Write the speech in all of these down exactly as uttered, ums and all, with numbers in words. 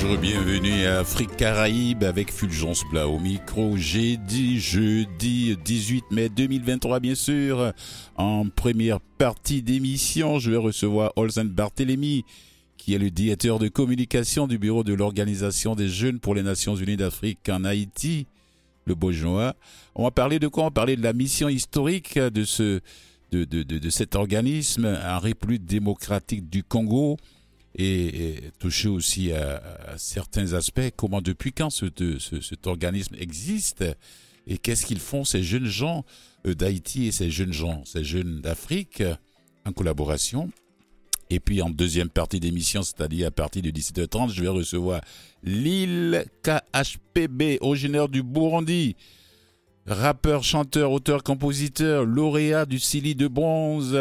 Bonjour et bienvenue à Afrique Caraïbes avec Fulgence Bla au micro. J'ai dit jeudi dix-huit mai deux mille vingt-trois, bien sûr. En première partie d'émission, je vais recevoir Olsen Barthélémy, qui est le directeur de communication du Bureau de l'Organisation des Jeunes pour les Nations-Unies d'Afrique en Haïti, le BOJNUAH. On va parler de quoi ? On va parler de la mission historique de, ce, de, de, de, de cet organisme en République démocratique du Congo et, et toucher aussi à, à certains aspects. Comment, depuis quand ce, ce, cet organisme existe et qu'est-ce qu'ils font, ces jeunes gens d'Haïti et ces jeunes gens, ces jeunes d'Afrique en collaboration ? Et puis en deuxième partie d'émission, c'est-à-dire à partir de dix-sept heures trente, je vais recevoir Lil K H P B, originaire du Burundi, rappeur, chanteur, auteur, compositeur, lauréat du Syli de bronze.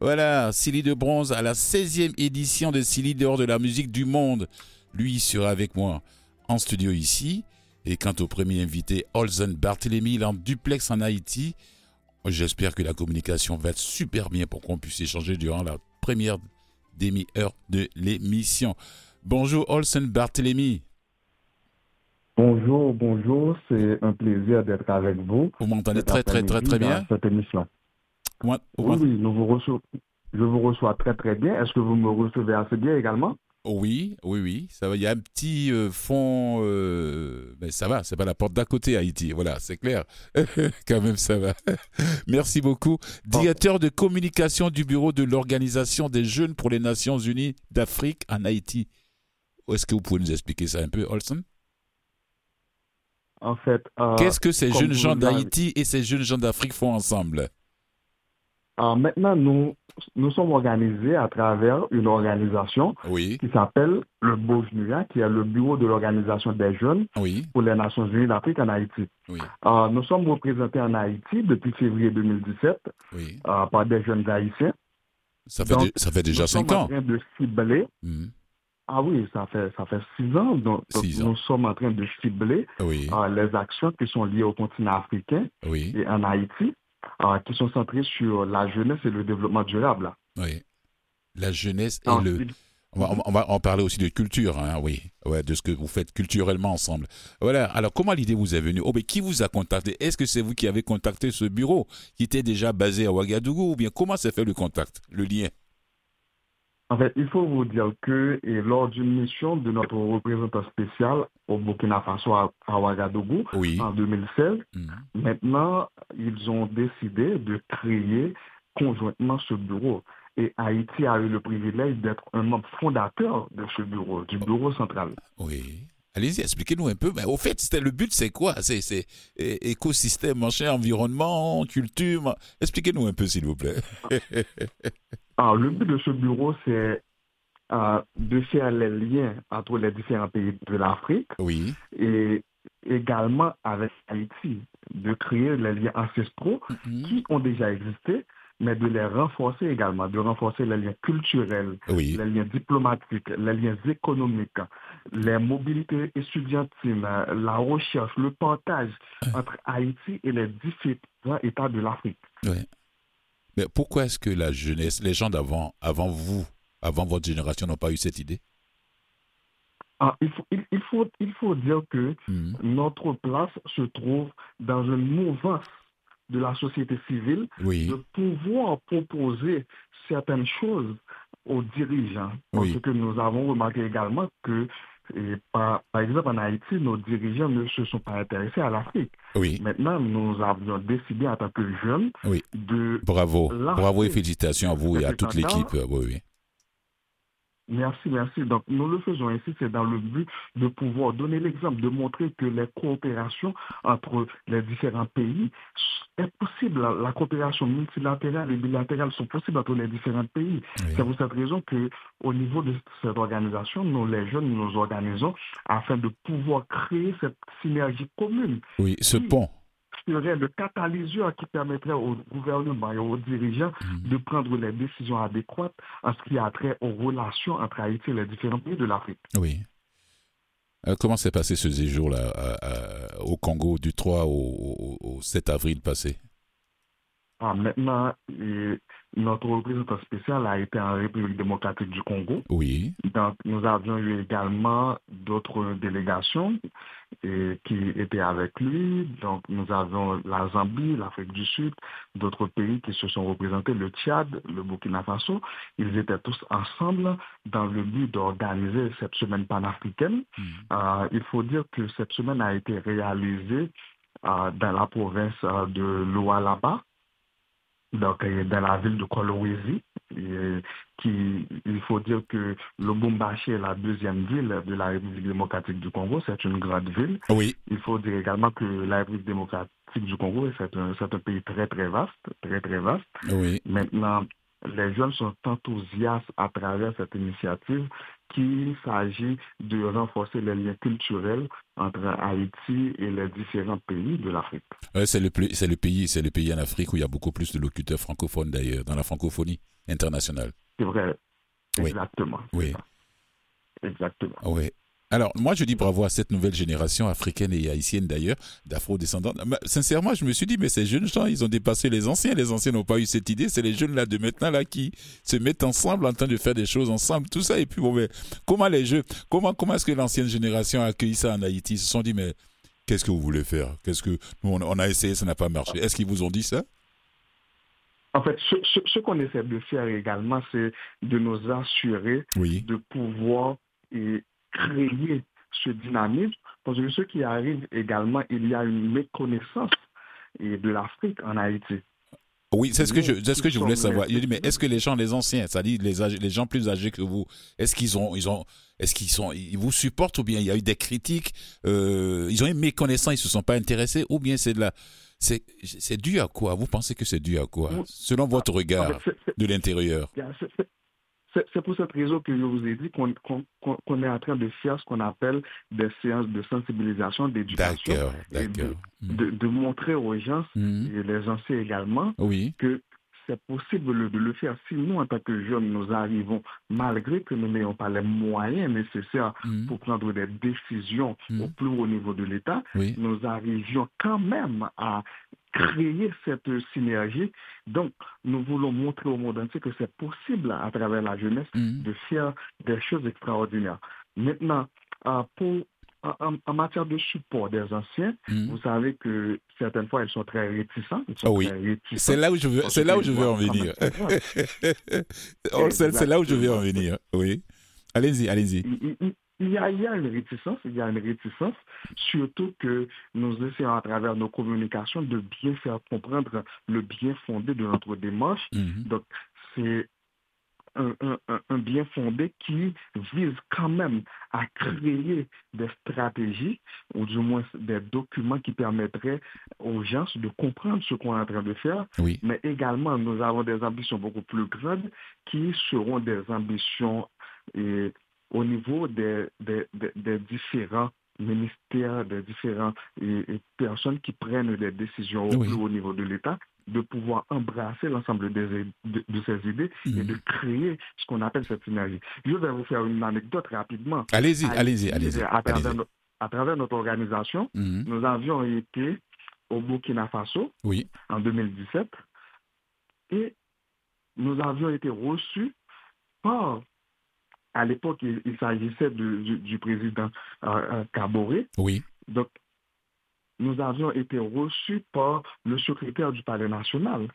Voilà, Syli de bronze à la seizième édition de Syli d'Or de la musique du monde. Lui sera avec moi en studio ici. Et quant au premier invité, Olsen Barthélémy, il est en duplex en Haïti. J'espère que la communication va être super bien pour qu'on puisse échanger durant la première demi-heure de l'émission. Bonjour Olsen Barthélémy. Bonjour, bonjour, c'est un plaisir d'être avec vous. Vous m'entendez très très très très bien cette émission. Comment, oui, oui, nous vous reçois, je vous reçois très très bien. Est-ce que vous me recevez assez bien également? Oui, oui, oui, ça va, il y a un petit euh, fond, euh, mais ça va, c'est pas la porte d'à côté Haïti, voilà, c'est clair, quand même ça va. Merci beaucoup. Bon. Directeur de communication du Bureau de l'Organisation des Jeunes pour les Nations Unies d'Afrique en Haïti. Est-ce que vous pouvez nous expliquer ça un peu, Olsen ? En fait... Euh, Qu'est-ce que ces jeunes gens d'Haïti et ces jeunes gens d'Afrique font ensemble ? Euh, maintenant, nous, nous sommes organisés à travers une organisation oui. qui s'appelle le BOJNUAH, qui est le Bureau de l'Organisation des Jeunes oui. pour les Nations Unies d'Afrique en Haïti. Oui. Euh, nous sommes représentés en Haïti depuis février deux mille dix-sept oui. euh, par des jeunes haïtiens. Ça fait, donc, de, ça fait déjà cinq ans. Nous sommes en train de cibler. Mmh. Ah oui, ça fait, ça fait six ans. Donc, six donc ans. Nous sommes en train de cibler oui. euh, les actions qui sont liées au continent africain oui. et en Haïti. Euh, qui sont centrés sur la jeunesse et le développement durable. Oui, la jeunesse et Ensuite, le... On va, on va en parler aussi de culture, hein, oui, ouais, de ce que vous faites culturellement ensemble. Voilà, alors comment l'idée vous est venue ? Oh, mais qui vous a contacté ? Est-ce que c'est vous qui avez contacté ce bureau qui était déjà basé à Ouagadougou ou bien comment s'est fait le contact, le lien ? En fait, il faut vous dire que et lors d'une mission de notre représentant spécial au Burkina Faso à, à Ouagadougou oui. en deux mille seize, mmh. maintenant, ils ont décidé de créer conjointement ce bureau. Et Haïti a eu le privilège d'être un membre fondateur de ce bureau, du bureau central. Oui. Allez-y, expliquez-nous un peu. Mais au fait, c'était, le but, c'est quoi ? C'est, c'est é- écosystème, environnement, culture. Expliquez-nous un peu, s'il vous plaît. Alors, le but de ce bureau, c'est euh, de faire les liens entre les différents pays de l'Afrique oui. et également avec Haïti, de créer les liens ancestraux mm-hmm. qui ont déjà existé, mais de les renforcer également, de renforcer les liens culturels, oui. les liens diplomatiques, les liens économiques, les mobilités étudiantines, la recherche, le partage entre Haïti et les différents États de l'Afrique. Oui. Mais pourquoi est-ce que la jeunesse, les gens d'avant, avant vous, avant votre génération, n'ont pas eu cette idée ? Ah, il, faut, il, il, faut, il faut dire que mmh. notre place se trouve dans une mouvance de la société civile oui. de pouvoir proposer certaines choses aux dirigeants. Parce oui. que nous avons remarqué également que, par, par exemple, en Haïti, nos dirigeants ne se sont pas intéressés à l'Afrique. Oui. Maintenant, nous avions décidé en tant que jeunes oui. de... Bravo. Bravo et félicitations à vous et à toute l'équipe. Oui, oui. Merci, merci. Donc, nous le faisons ainsi, c'est dans le but de pouvoir donner l'exemple, de montrer que les coopérations entre les différents pays est possible. La, la coopération multilatérale et bilatérale sont possibles entre les différents pays. Oui. C'est pour cette raison qu'au niveau de cette organisation, nous, les jeunes, nous organisons afin de pouvoir créer cette synergie commune. Oui, ce qui... pont. serait le catalyseur qui permettrait au gouvernement et aux dirigeants mmh. de prendre les décisions adéquates en ce qui a trait aux relations entre Haïti et les différents pays de l'Afrique. Oui. Euh, comment s'est passé ce séjour-là à, à, au Congo du trois au, au, au sept avril passé ? Ah, maintenant, euh, notre représentant spécial a été en République démocratique du Congo. Oui. Donc, nous avions eu également d'autres délégations et, qui étaient avec lui. Donc, nous avions la Zambie, l'Afrique du Sud, d'autres pays qui se sont représentés, le Tchad, le Burkina Faso. Ils étaient tous ensemble dans le but d'organiser cette semaine panafricaine. Mmh. Euh, il faut dire que cette semaine a été réalisée euh, dans la province euh, de Lualaba. Donc, dans la ville de Kolwezi, qui, il faut dire que Lubumbashi est la deuxième ville de la République démocratique du Congo. C'est une grande ville. Oui. Il faut dire également que la République démocratique du Congo, c'est un, c'est un pays très, très vaste. Très, très vaste. Oui. Maintenant, les jeunes sont enthousiastes à travers cette initiative qu'il s'agit de renforcer les liens culturels entre Haïti et les différents pays de l'Afrique. Ouais, c'est, le, c'est, le pays, c'est le pays en Afrique où il y a beaucoup plus de locuteurs francophones d'ailleurs, dans la francophonie internationale. C'est vrai, oui. Exactement. Oui. Exactement. Oui. Alors, moi, je dis bravo à cette nouvelle génération africaine et haïtienne d'ailleurs, d'afro-descendantes. Sincèrement, je me suis dit, mais ces jeunes gens, ils ont dépassé les anciens. Les anciens n'ont pas eu cette idée. C'est les jeunes là de maintenant là qui se mettent ensemble, en train de faire des choses ensemble, tout ça. Et puis, bon, mais comment les jeux, comment, comment est-ce que l'ancienne génération a accueilli ça en Haïti? Ils se sont dit, mais qu'est-ce que vous voulez faire? Qu'est-ce que nous, on, on a essayé, ça n'a pas marché. Est-ce qu'ils vous ont dit ça? En fait, ce, ce, ce qu'on essaie de faire également, c'est de nous assurer oui. de pouvoir et créer ce dynamisme, parce que ce qui arrive également, il y a une méconnaissance de l'Afrique en Haïti. Oui, c'est ce que je, c'est ce que je voulais savoir. Je dis, mais est-ce que les gens, les anciens, c'est-à-dire les, âgés, les gens plus âgés que vous, est-ce qu'ils ont, ils ont, est-ce qu'ils sont, ils vous supportent ou bien il y a eu des critiques, euh, ils ont eu méconnaissance, ils se sont pas intéressés ou bien c'est de la, c'est, c'est dû à quoi? Vous pensez que c'est dû à quoi? Selon votre regard de l'intérieur. C'est pour cette raison que je vous ai dit qu'on, qu'on, qu'on est en train de faire ce qu'on appelle des séances de sensibilisation, d'éducation, d'accord, d'accord. Et de, de, de montrer aux gens, mmh. et les anciens également, oui. que c'est possible de le faire. Si nous, en tant que jeunes, nous arrivons, malgré que nous n'ayons pas les moyens nécessaires mmh. pour prendre des décisions mmh. au plus haut niveau de l'État, oui. nous arrivions quand même à créer cette synergie. Donc, nous voulons montrer au monde entier que c'est possible, à travers la jeunesse, mmh. de faire des choses extraordinaires. Maintenant, euh, pour... En, en matière de support des anciens, mmh. vous savez que certaines fois, ils sont très réticents. Ils sont oh oui. très réticents. C'est là où je veux, c'est là où je veux en venir. C'est là où je veux en venir. Oui. Allez-y, allez-y. Il, il, il, y a, il y a une réticence, il y a une réticence, surtout que nous essayons à travers nos communications de bien faire comprendre le bien fondé de notre démarche. Mmh. Donc, c'est Un, un, un bien fondé qui vise quand même à créer des stratégies ou du moins des documents qui permettraient aux gens de comprendre ce qu'on est en train de faire. Oui. Mais également, nous avons des ambitions beaucoup plus grandes qui seront des ambitions et, au niveau des, des, des, des différents ministères, des différentes personnes qui prennent des décisions au oui. plus haut niveau de l'État, de pouvoir embrasser l'ensemble des, de, de ces idées mmh. et de créer ce qu'on appelle cette synergie. Je vais vous faire une anecdote rapidement. Allez-y, à, allez-y, allez-y. À travers, allez-y. No, à travers notre organisation, mmh. nous avions été au Burkina Faso oui. en deux mille dix-sept et nous avions été reçus par, à l'époque, il, il s'agissait de, du, du président euh, Kaboré. Oui. Donc, nous avions été reçus par le secrétaire du palais national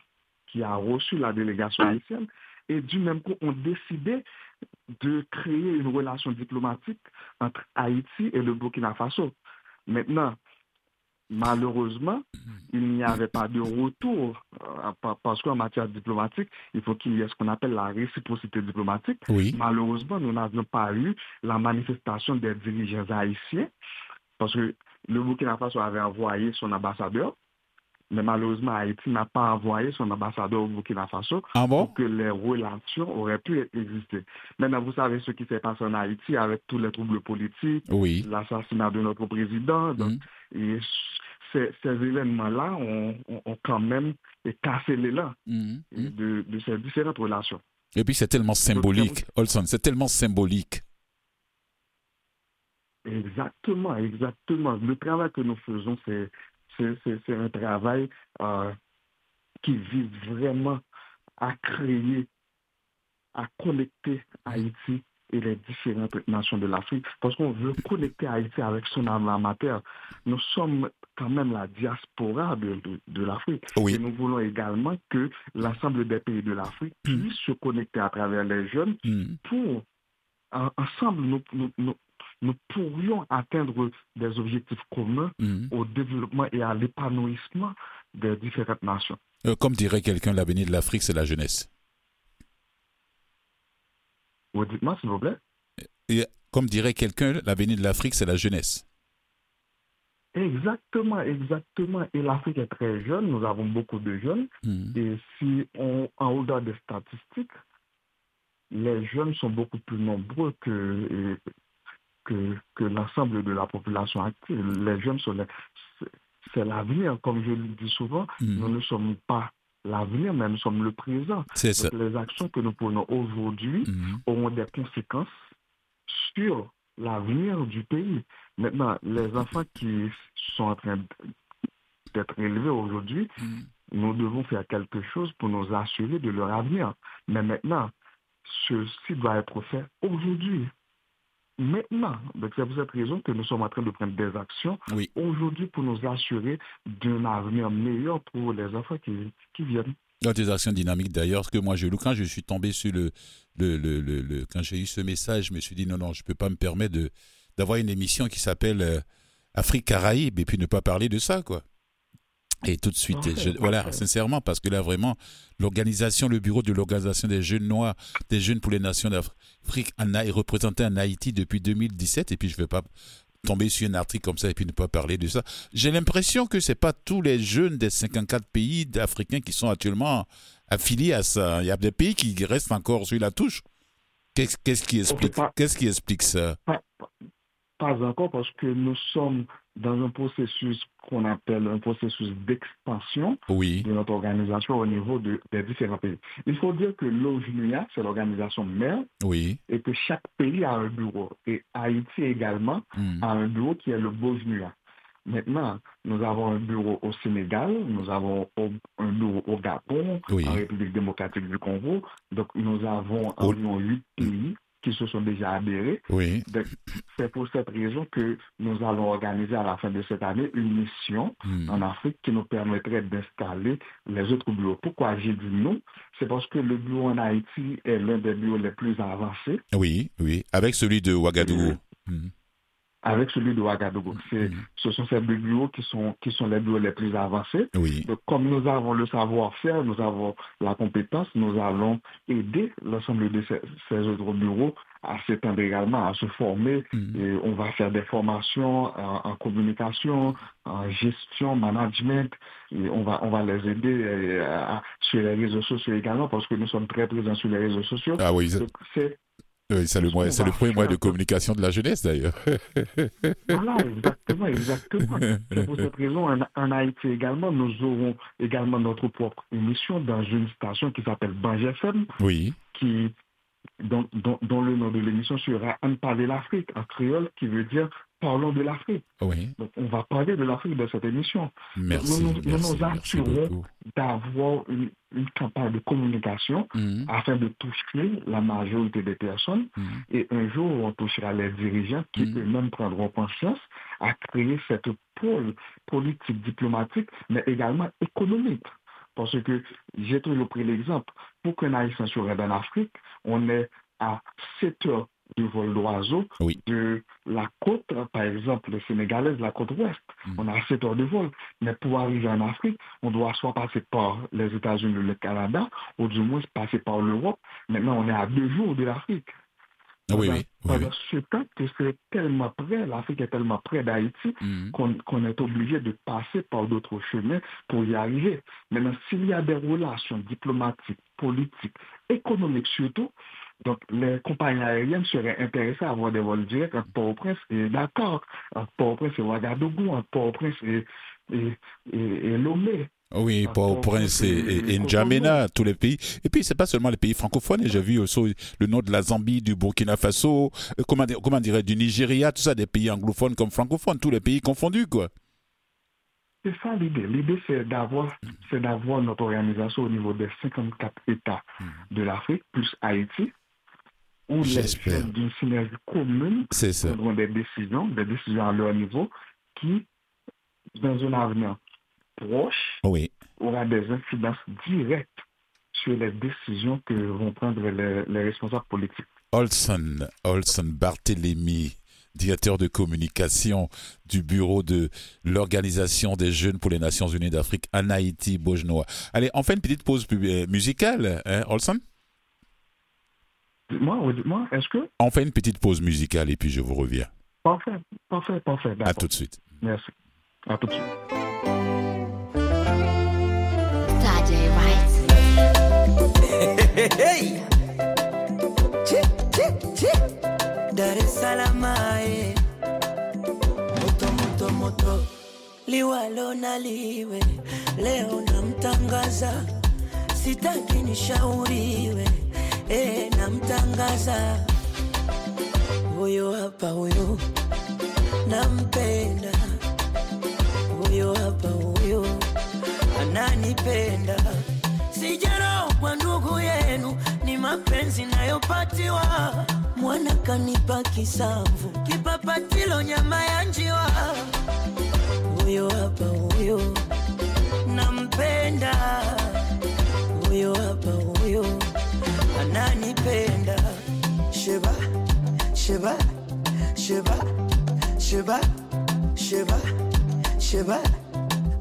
qui a reçu la délégation haïtienne et du même coup, on décidait de créer une relation diplomatique entre Haïti et le Burkina Faso. Maintenant, malheureusement, il n'y avait pas de retour euh, parce qu'en matière diplomatique, il faut qu'il y ait ce qu'on appelle la réciprocité diplomatique. Oui. Malheureusement, nous n'avions pas eu la manifestation des dirigeants haïtiens parce que le Burkina Faso avait envoyé son ambassadeur, mais malheureusement, Haïti n'a pas envoyé son ambassadeur au Burkina Faso ah bon? Pour que les relations auraient pu exister. Maintenant, vous savez ce qui s'est passé en Haïti avec tous les troubles politiques, oui. l'assassinat de notre président. Donc, mmh. et ces, ces événements-là ont, ont quand même cassé l'élan mmh. de, de ces différentes relations. Et puis, c'est tellement symbolique, Olsen, c'est tellement symbolique. Exactement, exactement. Le travail que nous faisons, c'est, c'est, c'est, c'est un travail euh, qui vise vraiment à créer, à connecter Haïti et les différentes nations de l'Afrique, parce qu'on veut connecter Haïti avec son âme amateur. Nous sommes quand même la diaspora de, de, de l'Afrique. Oui. Et nous voulons également que l'ensemble des pays de l'Afrique mmh. puissent se connecter à travers les jeunes mmh. pour, en, ensemble, nous, nous, nous, nous pourrions atteindre des objectifs communs mmh. au développement et à l'épanouissement des différentes nations. Euh, comme dirait quelqu'un, l'avenir de l'Afrique, c'est la jeunesse. Oui, dites-moi, s'il vous plaît. Et, comme dirait quelqu'un, l'avenir de l'Afrique, c'est la jeunesse. Exactement, exactement. Et l'Afrique est très jeune, nous avons beaucoup de jeunes. Mmh. Et si on, en regard des statistiques, les jeunes sont beaucoup plus nombreux que, que, que l'ensemble de la population active. Les jeunes sont les, c'est l'avenir, comme je le dis souvent. Mmh. Nous ne sommes pas l'avenir, mais nous sommes le présent. C'est ça. Donc, les actions que nous prenons aujourd'hui mmh. auront des conséquences sur l'avenir du pays. Maintenant, les enfants qui sont en train d'être élevés aujourd'hui, mmh. nous devons faire quelque chose pour nous assurer de leur avenir. Mais maintenant, ceci doit être fait aujourd'hui. Maintenant, donc c'est pour cette raison que nous sommes en train de prendre des actions oui. aujourd'hui pour nous assurer d'un avenir meilleur pour les enfants qui, qui viennent. Des actions dynamiques d'ailleurs, que moi je loue. Quand je suis tombé sur le, le, le, le, le. Quand j'ai eu ce message, je me suis dit non, non, je ne peux pas me permettre de, d'avoir une émission qui s'appelle euh, Afrique Caraïbes et puis ne pas parler de ça, quoi. Et tout de suite, okay, je, okay. voilà, sincèrement, parce que là, vraiment, l'organisation, le bureau de l'Organisation des Jeunes Noirs, des Jeunes pour les Nations d'Afrique en a, est représenté en Haïti depuis deux mille dix-sept, et puis je ne vais pas tomber sur un article comme ça et puis ne pas parler de ça. J'ai l'impression que ce n'est pas tous les jeunes des cinquante-quatre pays africains qui sont actuellement affiliés à ça. Il y a des pays qui restent encore sur la touche. Qu'est-ce, qu'est-ce, qui, explique, pas, qu'est-ce qui explique ça? Pas, pas encore, parce que nous sommes dans un processus qu'on appelle un processus d'expansion oui. de notre organisation au niveau de, des différents pays. Il faut dire que l'O J N U A, c'est l'organisation mère, oui. et que chaque pays a un bureau. Et Haïti également mm. a un bureau qui est le BOJNUAH. Maintenant, nous avons un bureau au Sénégal, nous avons un bureau au Gabon, oui. en République démocratique du Congo. Donc, nous avons oh. environ huit pays qui se sont déjà adhérés. Oui. Donc, c'est pour cette raison que nous allons organiser à la fin de cette année une mission mmh. en Afrique qui nous permettrait d'installer les autres bureaux. Pourquoi j'ai dit non? C'est parce que le bureau en Haïti est l'un des bureaux les plus avancés. Oui, oui, avec celui de Ouagadougou. Et, mmh. Avec celui de Ouagadougou. C'est, mmh. ce sont ces bureaux qui sont, qui sont les bureaux les plus avancés. Oui. Donc, comme nous avons le savoir-faire, nous avons la compétence, nous allons aider l'ensemble de ces, ces autres bureaux à s'étendre également, à se former. Mmh. Et on va faire des formations en, en communication, en gestion, management. Et on va, on va les aider à, à, sur les réseaux sociaux également, parce que nous sommes très présents sur les réseaux sociaux. Ah oui, donc, c'est... Oui, c'est le, moyen, c'est le premier moyen de communication de la jeunesse, d'ailleurs. Voilà, exactement, exactement. C'est pour cette raison, en, en Haïti également, nous aurons également notre propre émission dans une station qui s'appelle Banj F M, oui. qui, dont, dont, dont le nom de l'émission sera « En parler l'Afrique », en créole, qui veut dire « Parlons de l'Afrique ». Oui. Donc, on va parler de l'Afrique dans cette émission. Merci, nous, nous, merci, nous nous assurons d'avoir une... une campagne de communication mmh. afin de toucher la majorité des personnes mmh. et un jour on touchera les dirigeants qui mmh. eux-mêmes prendront conscience à créer cette pôle politique, diplomatique, mais également économique. Parce que j'ai toujours pris l'exemple, pour qu'un Haïtien se rende en Afrique, on est à sept heures du vol d'oiseau oui. de la côte, par exemple, sénégalaise, la côte ouest. Mm. On a sept heures de vol. Mais pour arriver en Afrique, on doit soit passer par les États-Unis ou le Canada, ou du moins passer par l'Europe. Maintenant, on est à deux jours de l'Afrique. Ah, oui, oui, oui, pendant oui. ce temps que c'est tellement près, l'Afrique est tellement près d'Haïti mm. qu'on, qu'on est obligé de passer par d'autres chemins pour y arriver. Maintenant, s'il y a des relations diplomatiques, politiques, économiques surtout, donc, les compagnies aériennes seraient intéressées à avoir des vols directs entre Port-au-Prince et Dakar, entre Port-au-Prince et Ouagadougou, entre Port-au-Prince et, et, et, et Lomé. Oui, Port-au-Prince et, et, et N'Djamena, tous les pays. Et puis, c'est pas seulement les pays francophones. J'ai vu aussi le nom de la Zambie, du Burkina Faso, comment, comment dirais-je, du Nigeria, tout ça, des pays anglophones comme francophones, tous les pays confondus, quoi. C'est ça l'idée. L'idée, c'est d'avoir, c'est d'avoir notre organisation au niveau des cinquante-quatre États de l'Afrique, plus Haïti, où J'espère. les chefs d'une synergie commune prendront des décisions, des décisions à leur niveau, qui, dans un avenir proche, oui. aura des incidences directes sur les décisions que vont prendre les, les responsables politiques. Olsen, Olsen Barthélémy, directeur de communication du Bureau de l'Organisation des Jeunes pour les Nations-Unies d'Afrique en Haïti, BOJNUAH. Allez, on fait une petite pause musicale, hein, Olsen? Dites-moi, dites-moi, est-ce que... On fait une petite pause musicale et puis je vous reviens. Parfait, parfait, parfait. D'accord. À tout de suite. Merci. À tout de suite. Hey, hey. Chik, chik, chik. Dar es Salaam ae. Moto, moto, moto. Liwalo na liwe. Leo namtangaza. Sitaki nishauriwe. Eh, namtangaza. Huyo hapa huyo. Nampenda. Huyo hapa huyo. Ananipenda. Sijara kwa ndugu yenu, ni mapenzi nayopatiwa. Mwana kanipa kisamvu, kipapatilo nyama ya njiwa. Uyo hapa uyo, nampenda. Uyo hapa uyo, ananipenda. Sheba, sheba, sheba, sheba, sheba, sheba.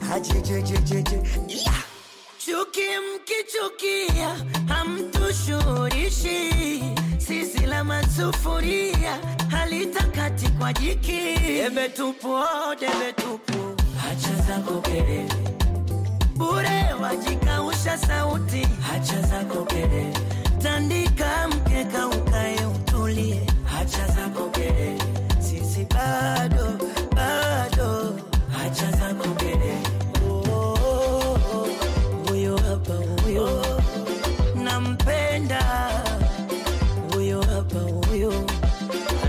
Hajejejejeje, yeah. Chuki mkichukia, hamtushurishi. Sisi la masufuria, halitakati kwa jiki. Debe tupo, debe tupo, hacha zako kelele. Bure wajikausha sauti, hacha zako kelele. Tandika mkeka ukae utulie, hacha zako kelele. Sisi bado, bado, hacha zako kelele. Uyo nampenda, uyo hapa uyo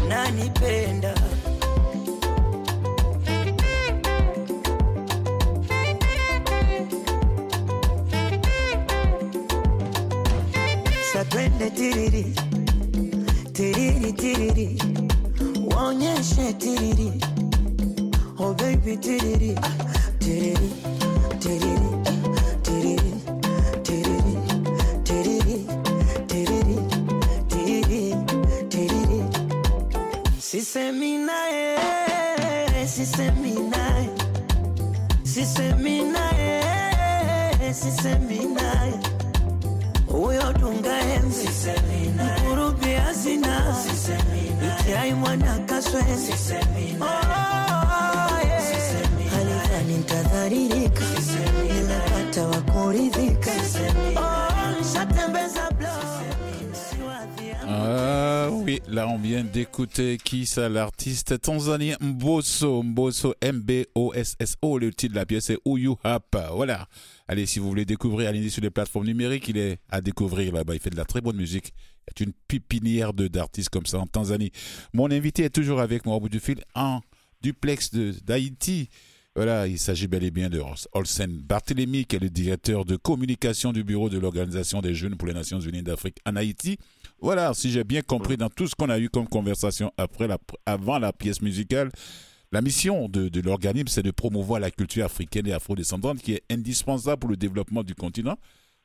ananipenda. Satwende tiriri, tiriri tiriri, waonyeshe tiriri. Oh baby tiriri, tiriri, tiriri. Si c'est minae, si c'est minae, si c'est minae, si c'est minae. Uyo dunga enzi, si c'est minae. Nikurubi azina, si c'est minae. Ikiai mwana kaswe, si c'est minae. Oh, yeah. Si c'est minae. Halika nintadharirika, si c'est minae. Nilapata wakuridhika, si c'est minae. Oh, nishatembeza blow. Ah oui, là on vient d'écouter qui ça, l'artiste tanzanien Mbosso, Mbosso, M B O S S O, le titre de la pièce c'est Uyu Hapa, voilà. Allez, si vous voulez découvrir, allez sur les plateformes numériques, il est à découvrir là-bas, il fait de la très bonne musique. Il y a une pépinière de, d'artistes comme ça en Tanzanie. Mon invité est toujours avec moi au bout du fil en duplex de, d'Haïti. Voilà, il s'agit bel et bien de Olsen Barthélémy, qui est le directeur de communication du Bureau de l'Organisation des Jeunes pour les Nations Unies d'Afrique en Haïti. Voilà, si j'ai bien compris dans tout ce qu'on a eu comme conversation après la, avant la pièce musicale, la mission de, de l'organisme, c'est de promouvoir la culture africaine et afrodescendante qui est indispensable pour le développement du continent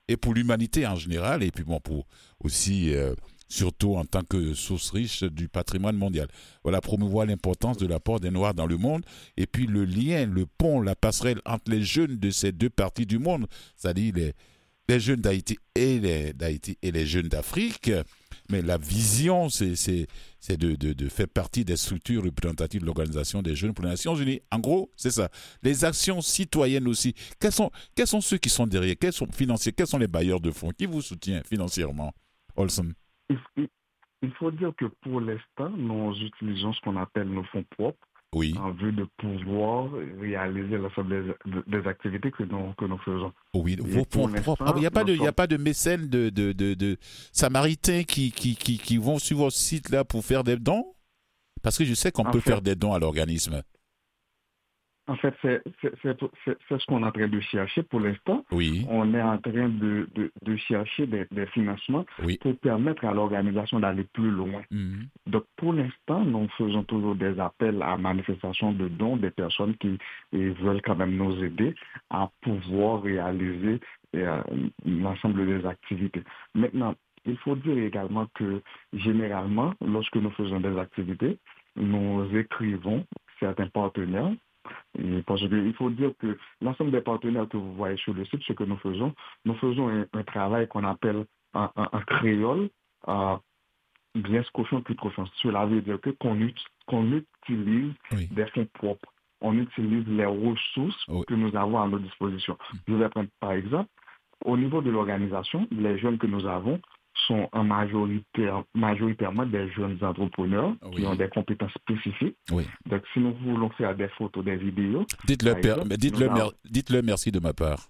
et pour l'humanité en général, et puis bon, pour aussi, euh, surtout en tant que source riche du patrimoine mondial. Voilà, promouvoir l'importance de l'apport des Noirs dans le monde, et puis le lien, le pont, la passerelle entre les jeunes de ces deux parties du monde, c'est-à-dire les, les jeunes d'Haïti et les, d'Haïti et les jeunes d'Afrique. Mais la vision, c'est, c'est, c'est de, de, de faire partie des structures représentatives de l'Organisation des Jeunes pour les Nations Unies. En gros, c'est ça. Les actions citoyennes aussi. Quels sont, quels sont ceux qui sont derrière? Quels sont financiers? Quels sont les bailleurs de fonds? Qui vous soutient financièrement, Olsen? Il faut dire que pour l'instant, nous utilisons ce qu'on appelle nos fonds propres, oui, en vue de pouvoir réaliser l'ensemble des, des activités que nous, que nous faisons. Oui, vos fonds propres. Ah, il n'y a, a pas de mécènes de, de, de, de samaritains qui, qui, qui, qui vont sur votre site là pour faire des dons? Parce que je sais qu'on peut fait, faire des dons à l'organisme. En fait, c'est, c'est, c'est, c'est, c'est ce qu'on est en train de chercher pour l'instant. Oui. On est en train de, de, de chercher des, des financements oui. pour permettre à l'organisation d'aller plus loin. Mm-hmm. Donc, pour l'instant, nous faisons toujours des appels à manifestation de dons des personnes qui veulent quand même nous aider à pouvoir réaliser euh, l'ensemble des activités. Maintenant, il faut dire également que généralement, lorsque nous faisons des activités, nous écrivons certains partenaires. Et parce qu'il faut dire que l'ensemble des partenaires que vous voyez sur le site, ce que nous faisons, nous faisons un, un travail qu'on appelle en créole, euh, bien ce cochon, plus cochon. Cela veut dire que qu'on, ut- qu'on utilise oui. des fonds propres, on utilise les ressources oui. que nous avons à notre disposition. Je vais prendre par exemple, au niveau de l'organisation, les jeunes que nous avons sont en majoritaire, majoritairement des jeunes entrepreneurs oui. qui ont des compétences spécifiques. Oui. Donc, si nous voulons faire des photos, des vidéos... Dites-le, exemple, per, dites-le, avons... mer, dites-le merci de ma part.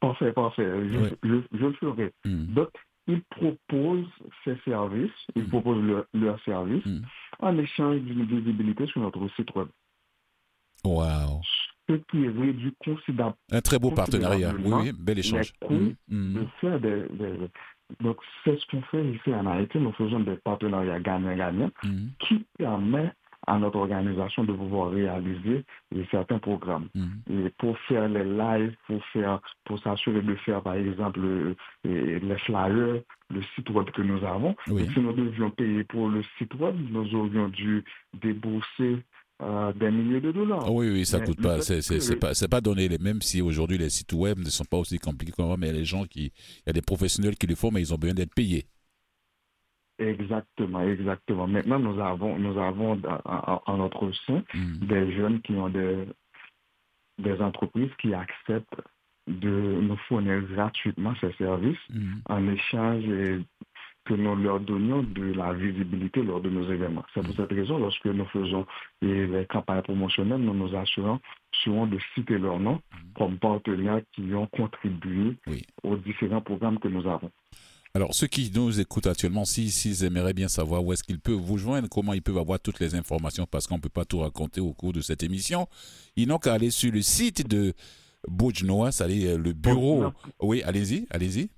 Parfait, parfait. Je, oui. je, je le ferai. Mm. Donc, ils proposent ces services, ils mm. proposent leurs leur services mm. en échange d'une visibilité sur notre site web. Wow. Ce qui réduit considérablement... Un très beau partenariat. Oui, oui, bel échange. Les coûts mm. de faire des... des Donc, c'est ce qu'on fait ici en Haïti. Nous faisons des partenariats gagnants-gagnants mmh. qui permettent à notre organisation de pouvoir réaliser certains programmes. Mmh. Et pour faire les lives, pour, faire, pour s'assurer de faire, par exemple, le, les flyers, le site web que nous avons. Oui. Et si nous devions payer pour le site web, nous aurions dû débourser Euh, des milliers de dollars. Ah oui, oui, ça ne coûte pas. C'est, c'est, c'est pas. C'est pas donné, même si aujourd'hui les sites web ne sont pas aussi compliqués qu'on voit, mais il y a des gens qui, il y a des professionnels qui le font, mais ils ont besoin d'être payés. Exactement, exactement. Maintenant, nous avons, nous avons en notre sein mmh. des jeunes qui ont des, des entreprises qui acceptent de nous fournir gratuitement ces services mmh. en échange et que nous leur donnions de la visibilité lors de nos événements. C'est pour cette raison, lorsque nous faisons les campagnes promotionnelles, nous nous assurons souvent de citer leurs noms comme partenaires qui ont contribué oui. aux différents programmes que nous avons. Alors, ceux qui nous écoutent actuellement, s'ils si, si aimeraient bien savoir où est-ce qu'ils peuvent vous joindre, comment ils peuvent avoir toutes les informations, parce qu'on ne peut pas tout raconter au cours de cette émission, ils n'ont qu'à aller sur le site de BOJNUAH, c'est-à-dire le bureau... Oui, allez-y, allez-y.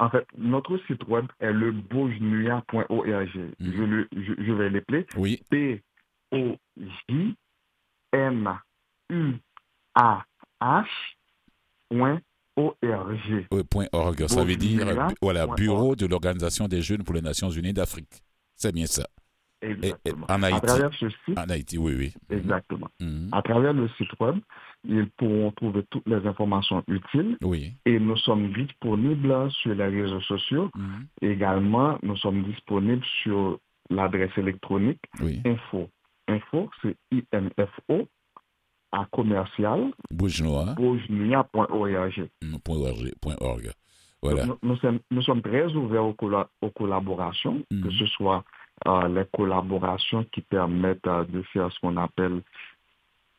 En fait, notre site web est le bojnuah point org. Mmh. Je, le, je, je vais l'épeler. Oui. B O J N U A H point org. Oui, point org. Ça veut dire, voilà, Bureau de l'Organisation des Jeunes pour les Nations-Unies d'Afrique. C'est bien ça. Exactement. En Haïti. À travers ce site, en Haïti, oui, oui. Exactement. Mm-hmm. À travers le site web, ils pourront trouver toutes les informations utiles. Oui. Et nous sommes disponibles sur les réseaux sociaux. Mm-hmm. Également, nous sommes disponibles sur l'adresse électronique oui. info. Info, c'est I N F O à commercial. BOJNUAH. BOJNUAH point org. .org. Voilà. Nous, nous, sommes, nous sommes très ouverts aux, colla- aux collaborations, mm-hmm. que ce soit Euh, les collaborations qui permettent euh, de faire ce qu'on appelle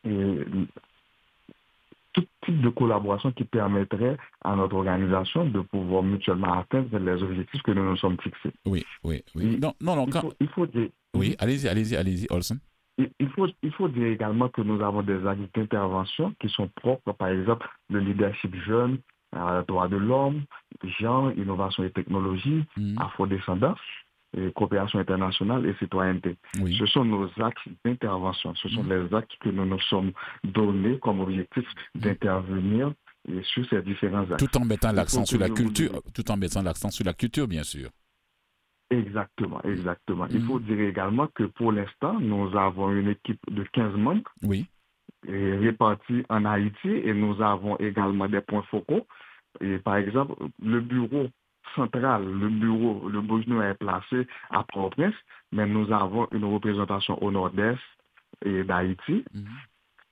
euh, tout type de collaboration qui permettrait à notre organisation de pouvoir mutuellement atteindre les objectifs que nous nous sommes fixés. Oui, oui, oui. Et non, non, non. Il quand... faut, il faut dire... Oui, allez-y, allez-y, allez-y, Olsen. Il faut, il faut dire également que nous avons des actes d'intervention qui sont propres, par exemple, le leadership jeune, euh, droit de l'homme, genre, innovation et technologie, mmh. afro-descendance. Et coopération internationale et citoyenneté. Oui. Ce sont nos axes d'intervention. Ce sont mmh. les axes que nous nous sommes donnés comme objectif d'intervenir et sur ces différents axes. Tout en mettant l'accent sur la culture, dire... tout en mettant l'accent sur la culture, bien sûr. Exactement, exactement. Mmh. Il faut dire également que pour l'instant, nous avons une équipe de quinze membres oui. répartis en Haïti et nous avons également des points focaux. Et par exemple, le bureau central, le bureau, le BOJNUAH est placé à Port-au-Prince, mais nous avons une représentation au nord-est et d'Haïti. Mm-hmm.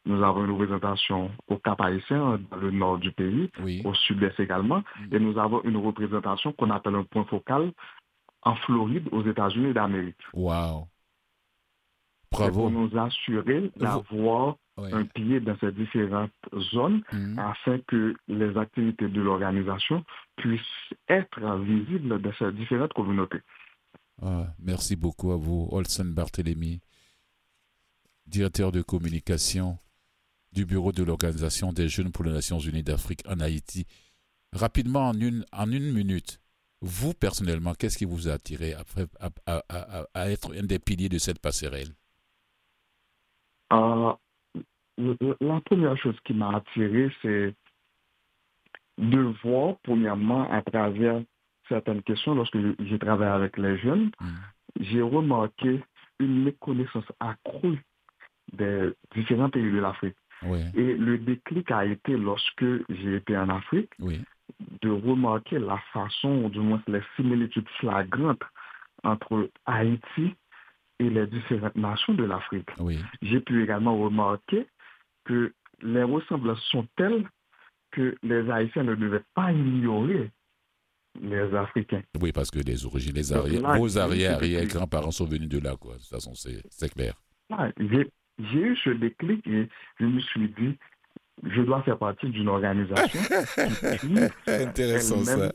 Nous avons une représentation au Cap-Haïtien, dans le nord du pays, oui. au sud-est également, mm-hmm. et nous avons une représentation qu'on appelle un point focal en Floride, aux États-Unis d'Amérique. Wow. Bravo. C'est pour nous assurer d'avoir oui. un pied dans ces différentes zones mmh. afin que les activités de l'organisation puissent être visibles dans ces différentes communautés. Ah, merci beaucoup à vous, Olsen Barthélémy, directeur de communication du Bureau de l'Organisation des Jeunes pour les Nations-Unies d'Afrique en Haïti. Rapidement, en une, en une minute, vous, personnellement, qu'est-ce qui vous a attiré à, à, à, à, à être un des piliers de cette passerelle? euh, La première chose qui m'a attiré, c'est de voir, premièrement, à travers certaines questions, lorsque j'ai travaillé avec les jeunes, mmh. j'ai remarqué une méconnaissance accrue des différents pays de l'Afrique. Oui. Et le déclic a été, lorsque j'ai été en Afrique, oui. de remarquer la façon, ou du moins les similitudes flagrantes entre Haïti et les différentes nations de l'Afrique. Oui. J'ai pu également remarquer que les ressemblances sont telles que les Haïtiens ne devaient pas ignorer les Africains. Oui, parce que les origines, les arrières, vos arrières-arrières-grands-parents sont venus de là, quoi. De toute façon, c'est, c'est clair. Ah, j'ai, j'ai eu ce déclic et je me suis dit, je dois faire partie d'une organisation qui intéressant ça.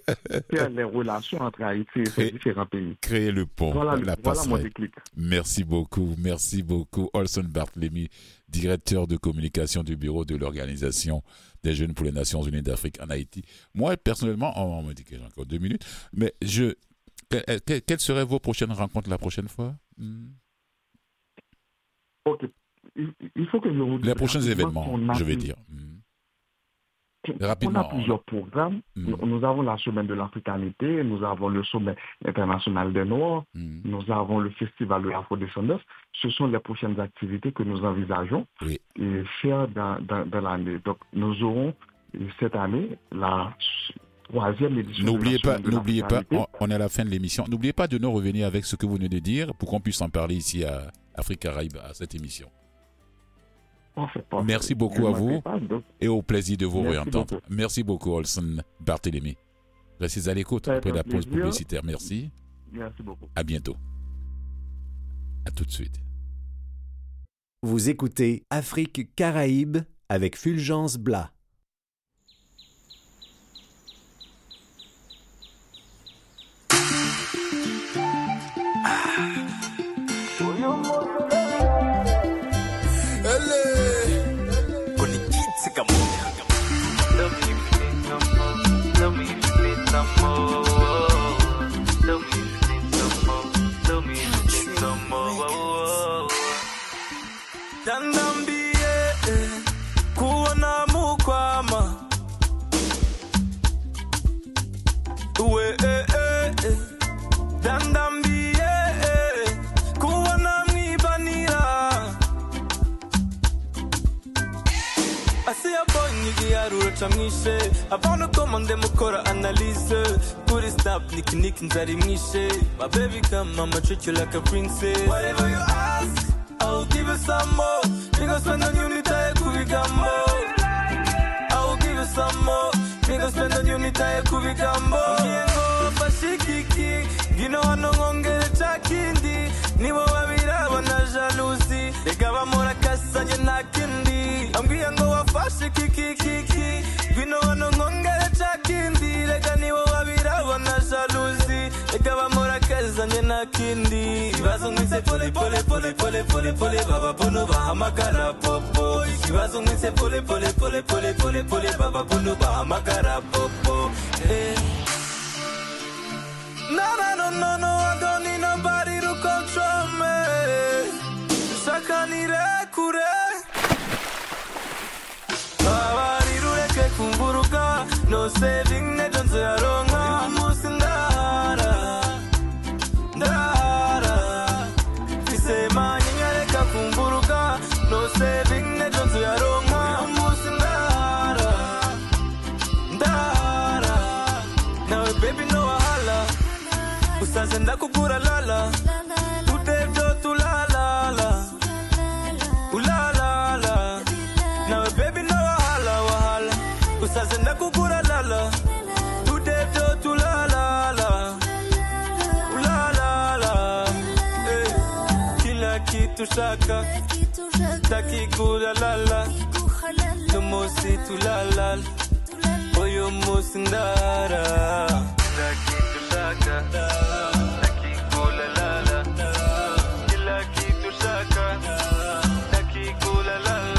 Faire les relations entre Haïti et ces différents pays. Créer le pont, voilà, la passerelle. Voilà mon déclic. Merci beaucoup, merci beaucoup. Olsen Barthélémy, directeur de communication du Bureau de l'Organisation des Jeunes pour les Nations Unies d'Afrique en Haïti. Moi, personnellement, on me dit que j'ai encore deux minutes, mais je, que, quelles seraient vos prochaines rencontres la prochaine fois? hmm. Ok. Il faut que je vous dise les prochains événements, a, je vais dire. Mmh. Rapidement. On a plusieurs programmes. Mmh. Nous, nous avons la semaine de l'Africanité, nous avons le sommet international des Noirs, mmh. nous avons le festival de l'Afro-descendance. Ce sont les prochaines activités que nous envisageons oui. et faire dans, dans, dans l'année. Donc, nous aurons cette année la troisième édition. N'oubliez pas, n'oubliez pas, on, on est à la fin de l'émission. N'oubliez pas de nous revenir avec ce que vous venez de dire pour qu'on puisse en parler ici à Afrique Caraïbes à cette émission. Merci beaucoup à vous et au plaisir de vous réentendre. Merci beaucoup, Olsen Barthélémy. Restez à l'écoute après la pause publicitaire. Merci. Merci beaucoup. À bientôt. À tout de suite. Vous écoutez Afrique Caraïbes avec Fulgence Bla. Avant de commander mon corps à analyser, pour les snaps, nick nick n'zari mniche. My baby come, I'ma treat you like a princess. Whatever you ask, I'll give you some more. Because when on you need I could be gambo. I'll give you some more. Because when on you need I could be gambo. Miengo pashikiki, gino anongonge chakindi. Nibo babira bana jalousie, dekaba mora kasanye nakindi. Ambiango wafashi kiki kiki. Vino wano ngongele chakindi, leka niwa wabira wana jalousie, leka wamora keza nye na kindi. Kibazungise pole pole pole pole pole pole, baba pono bahama karapopo. Kibazungise pole pole pole pole pole pole, baba pono bahama karapopo. No no no no no, I don't need nobody to control me. Shaka ni rekure. No saving, ne don't say I wrong. I'm almost in Dara, Dara. If you say man, you ain't got kumburuka. No saving, ne don't say I wrong. I'm almost in Dara, Dara. Now baby no wahala, usazenda kupura lala. Tutevdo tu la la la, ula la la. Now baby no wahala wahala, usazenda kupura. Tushaka, taki kuhalala, tumosi tulala, boyo mosindara. Taki tushaka, taki kuhalala, taki tushaka, taki kuhalala.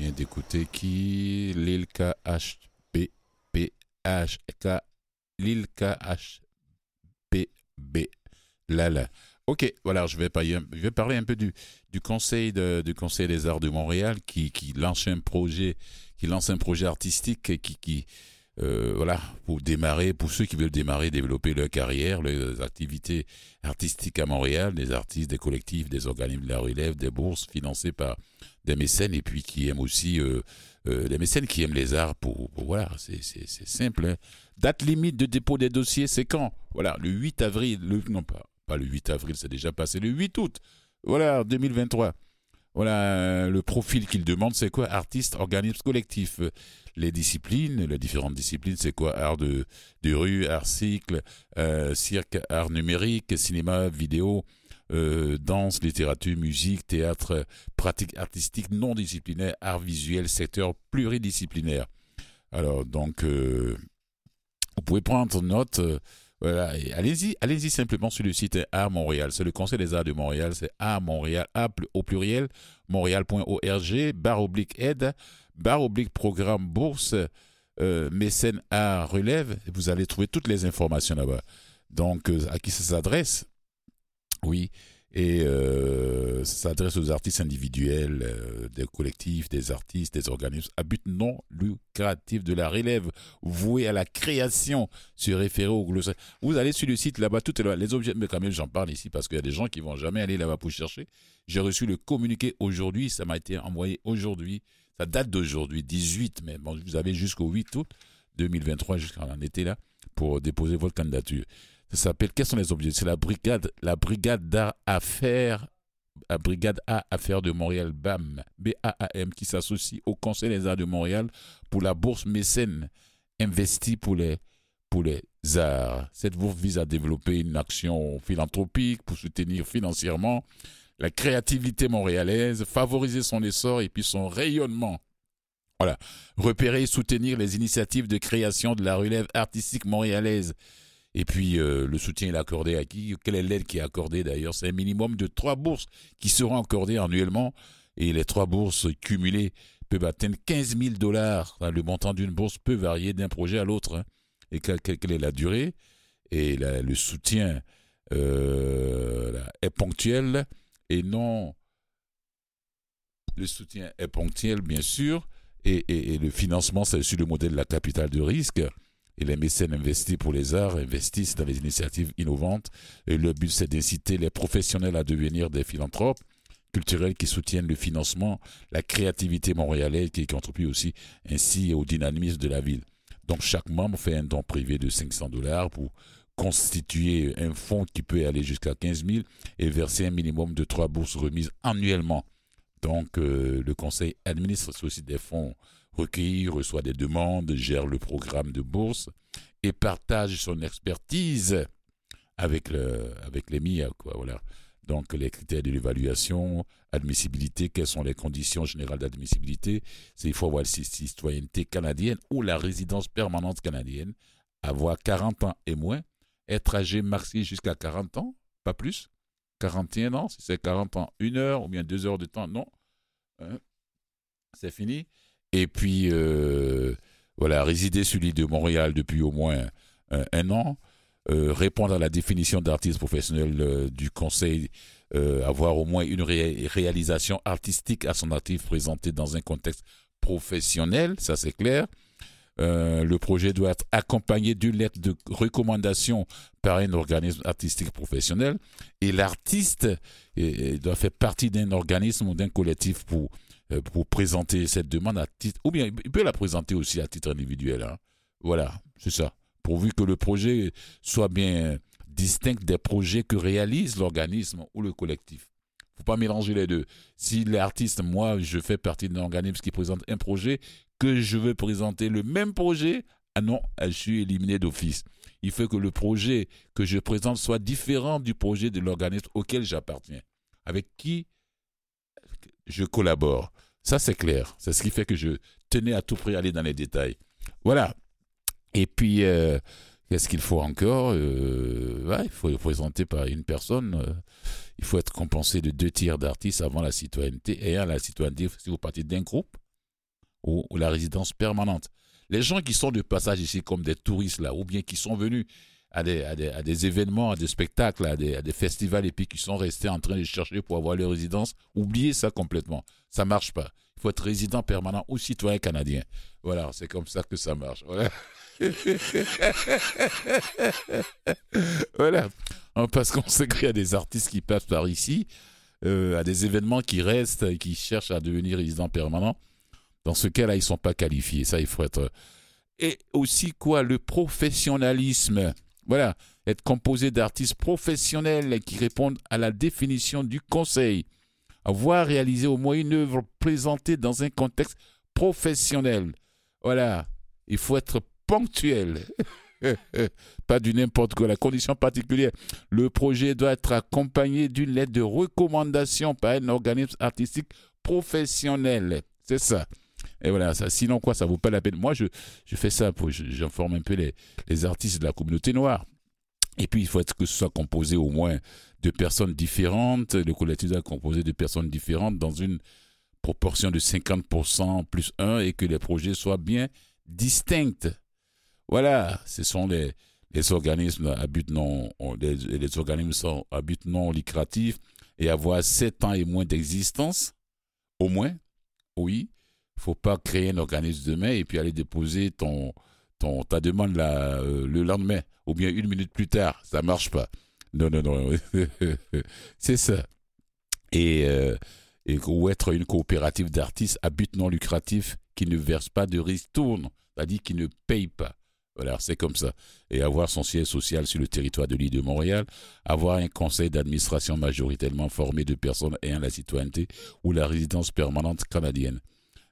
vient d'écouter qui Lil K H P B, Lil K H P B. Là là. Ok, voilà, je vais, parler, je vais parler un peu du, du, conseil de, du Conseil des Arts de Montréal qui, qui lance un projet, qui lance un projet artistique qui, qui euh, voilà, pour démarrer, pour ceux qui veulent démarrer, développer leur carrière, leurs activités artistiques à Montréal, des artistes, des collectifs, des organismes de la relève, des bourses financées par des mécènes et puis qui aiment aussi euh, euh, les mécènes qui aiment les arts pour, pour voilà, c'est, c'est, c'est simple. Hein. Date limite de dépôt des dossiers, c'est quand? Voilà, le huit avril, le, non pas. Pas le huit avril, c'est déjà passé, le huit août, voilà, deux mille vingt-trois. Voilà, le profil qu'il demande, c'est quoi? Artistes, organismes collectifs. Les disciplines, les différentes disciplines, c'est quoi? Art de, de rue, art cycle, euh, cirque, art numérique, cinéma, vidéo, euh, danse, littérature, musique, théâtre, pratique artistique non disciplinaire, art visuel, secteur pluridisciplinaire. Alors, donc, euh, vous pouvez prendre note... Euh, Voilà, et allez-y, allez-y simplement sur le site Art Montréal. C'est le Conseil des Arts de Montréal, c'est Art Montréal, A au pluriel, montréal point org, barre oblique aide, barre oblique programme bourse, euh, mécène art relève. Vous allez trouver toutes les informations là-bas. Donc, euh, à qui ça s'adresse? Oui, et euh, ça s'adresse aux artistes individuels, euh, des collectifs, des artistes, des organismes à but non lucratif de la relève, voué à la création, se référer au glossaire. Vous allez sur le site là-bas, tout est là, les objets, mais quand même j'en parle ici parce qu'il y a des gens qui ne vont jamais aller là-bas pour chercher. J'ai reçu le communiqué aujourd'hui, ça m'a été envoyé aujourd'hui, ça date d'aujourd'hui, dix-huit, mais bon, vous avez jusqu'au huit août deux mille vingt-trois, jusqu'en été là, pour déposer votre candidature. Ça s'appelle, quels sont les objets? C'est la brigade, la brigade d'art affaires, la brigade A affaires de Montréal, B A M, B A A M, qui s'associe au Conseil des Arts de Montréal pour la bourse mécène investie pour les, pour les arts. Cette bourse vise à développer une action philanthropique pour soutenir financièrement la créativité montréalaise, favoriser son essor et puis son rayonnement. Voilà. Repérer et soutenir les initiatives de création de la relève artistique montréalaise. Et puis, euh, le soutien est accordé à qui? Quelle est l'aide qui est accordée d'ailleurs? C'est un minimum de trois bourses qui seront accordées annuellement. Et les trois bourses cumulées peuvent atteindre quinze mille dollars. Le montant d'une bourse peut varier d'un projet à l'autre. Et quelle, quelle est la durée? Et la, le soutien euh, là, est ponctuel et non... Le soutien est ponctuel, bien sûr. Et, et, et le financement, c'est sur le modèle de la capitale de risque. Et les mécènes investis pour les arts investissent dans les initiatives innovantes. Et le but, c'est d'inciter les professionnels à devenir des philanthropes culturels qui soutiennent le financement, la créativité montréalaise qui contribue aussi ainsi au dynamisme de la ville. Donc, chaque membre fait un don privé de cinq cents dollars pour constituer un fonds qui peut aller jusqu'à quinze mille et verser un minimum de trois bourses remises annuellement. Donc, euh, le conseil administre aussi des fonds recueillis, reçoit des demandes, gère le programme de bourse et partage son expertise avec, le, avec les M I A. Quoi, voilà. Donc, les critères de l'évaluation, admissibilité, quelles sont les conditions générales d'admissibilité? C'est, il faut avoir la citoyenneté canadienne ou la résidence permanente canadienne, avoir quarante ans et moins, être âgé maxi jusqu'à quarante ans, pas plus, quarante et un ans, si c'est quarante ans, une heure ou bien deux heures de temps, non, hein, c'est fini. Et puis, euh, voilà, résider sur l'île de Montréal depuis au moins euh, un an, euh, répondre à la définition d'artiste professionnel euh, du Conseil, euh, avoir au moins une ré- réalisation artistique à son actif présentée dans un contexte professionnel, ça c'est clair. Euh, le projet doit être accompagné d'une lettre de recommandation par un organisme artistique professionnel et l'artiste et, et doit faire partie d'un organisme ou d'un collectif pour, euh, pour présenter cette demande à titre, ou bien il peut la présenter aussi à titre individuel. Hein. Voilà, c'est ça. Pourvu que le projet soit bien distinct des projets que réalise l'organisme ou le collectif. Il ne faut pas mélanger les deux. Si l'artiste, moi, je fais partie d'un organisme qui présente un projet, que je veux présenter le même projet, ah non, je suis éliminé d'office. Il faut que le projet que je présente soit différent du projet de l'organisme auquel j'appartiens, avec qui je collabore. Ça, c'est clair. C'est ce qui fait que je tenais à tout prix à aller dans les détails. Voilà. Et puis, euh, qu'est-ce qu'il faut encore? euh, ouais, Il faut présenter par une personne. Euh, il faut être compensé de deux tiers d'artistes avant la citoyenneté. Et à la citoyenneté, si vous partez d'un groupe, ou, ou la résidence permanente. Les gens qui sont de passage ici comme des touristes là, ou bien qui sont venus à des, à des, à des événements, à des spectacles, à des, à des festivals, et puis qui sont restés en train de chercher pour avoir leur résidence, oubliez ça complètement. Ça ne marche pas. Il faut être résident permanent ou citoyen canadien. Voilà, c'est comme ça que ça marche. Voilà. Voilà. Parce qu'on sait qu'il y a des artistes qui passent par ici, euh, à des événements qui restent et qui cherchent à devenir résidents permanents. Dans ce cas-là, ils ne sont pas qualifiés. Ça, il faut être... Et aussi, quoi, le professionnalisme. Voilà, être composé d'artistes professionnels qui répondent à la définition du conseil. Avoir réalisé au moins une œuvre présentée dans un contexte professionnel. Voilà, il faut être ponctuel. Pas du n'importe quoi, la condition particulière. Le projet doit être accompagné d'une lettre de recommandation par un organisme artistique professionnel. C'est ça. Et voilà, ça, sinon quoi, ça ne vaut pas la peine. Moi, je, je fais ça, pour, je, j'informe un peu les, les artistes de la communauté noire. Et puis, il faut être que ce soit composé au moins de personnes différentes. Le collectif doit être composé de personnes différentes dans une proportion de cinquante pour cent plus un, et que les projets soient bien distincts. Voilà, ce sont les, les organismes à but non, les, les organismes sont à but non lucratif, et avoir sept ans et moins d'existence, au moins. Oui, il ne faut pas créer un organisme demain et puis aller déposer ton, ton, ta demande la, euh, le lendemain ou bien une minute plus tard. Ça ne marche pas. Non, non, non. C'est ça. Et, euh, et ou être une coopérative d'artistes à but non lucratif qui ne verse pas de ristourne, c'est-à-dire qui ne paye pas. Voilà, c'est comme ça. Et avoir son siège social sur le territoire de l'île de Montréal, avoir un conseil d'administration majoritairement formé de personnes ayant la citoyenneté ou la résidence permanente canadienne.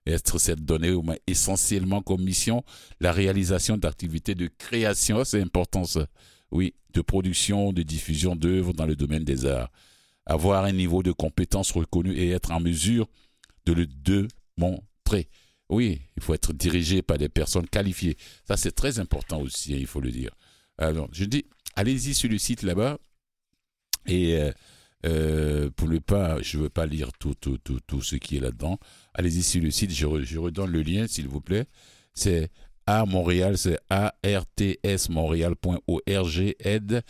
Être cette donnée au moins essentiellement comme mission la réalisation d'activités de création, c'est important ça, oui, de production, de diffusion d'œuvres dans le domaine des arts. Avoir un niveau de compétence reconnu et être en mesure de le démontrer. Oui, il faut être dirigé par des personnes qualifiées. Ça, c'est très important aussi, il faut le dire. Alors, je dis, allez-y sur le site là-bas. Et euh, pour ne pas, je ne veux pas lire tout, tout, tout, tout ce qui est là-dedans. Allez-y sur le site, je, re, je redonne le lien, s'il vous plaît. C'est à Montréal, c'est arts montréal point org, aide,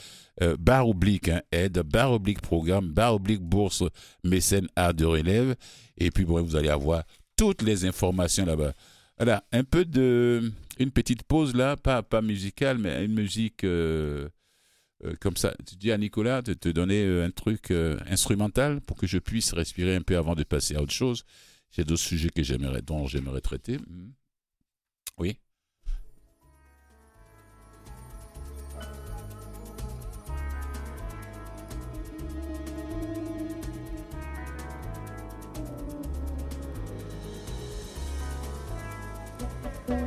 euh, barre oblique, hein, aide, barre oblique programme, barre oblique bourse, mécène art de relève. Et puis, bon, vous allez avoir toutes les informations là-bas. Voilà, un peu de... Une petite pause là, pas, pas musicale, mais une musique euh, euh, comme ça. Tu dis à Nicolas de te donner un truc euh, instrumental pour que je puisse respirer un peu avant de passer à autre chose. J'ai d'autres sujets que j'aimerais, dont j'aimerais traiter. Oui. Thank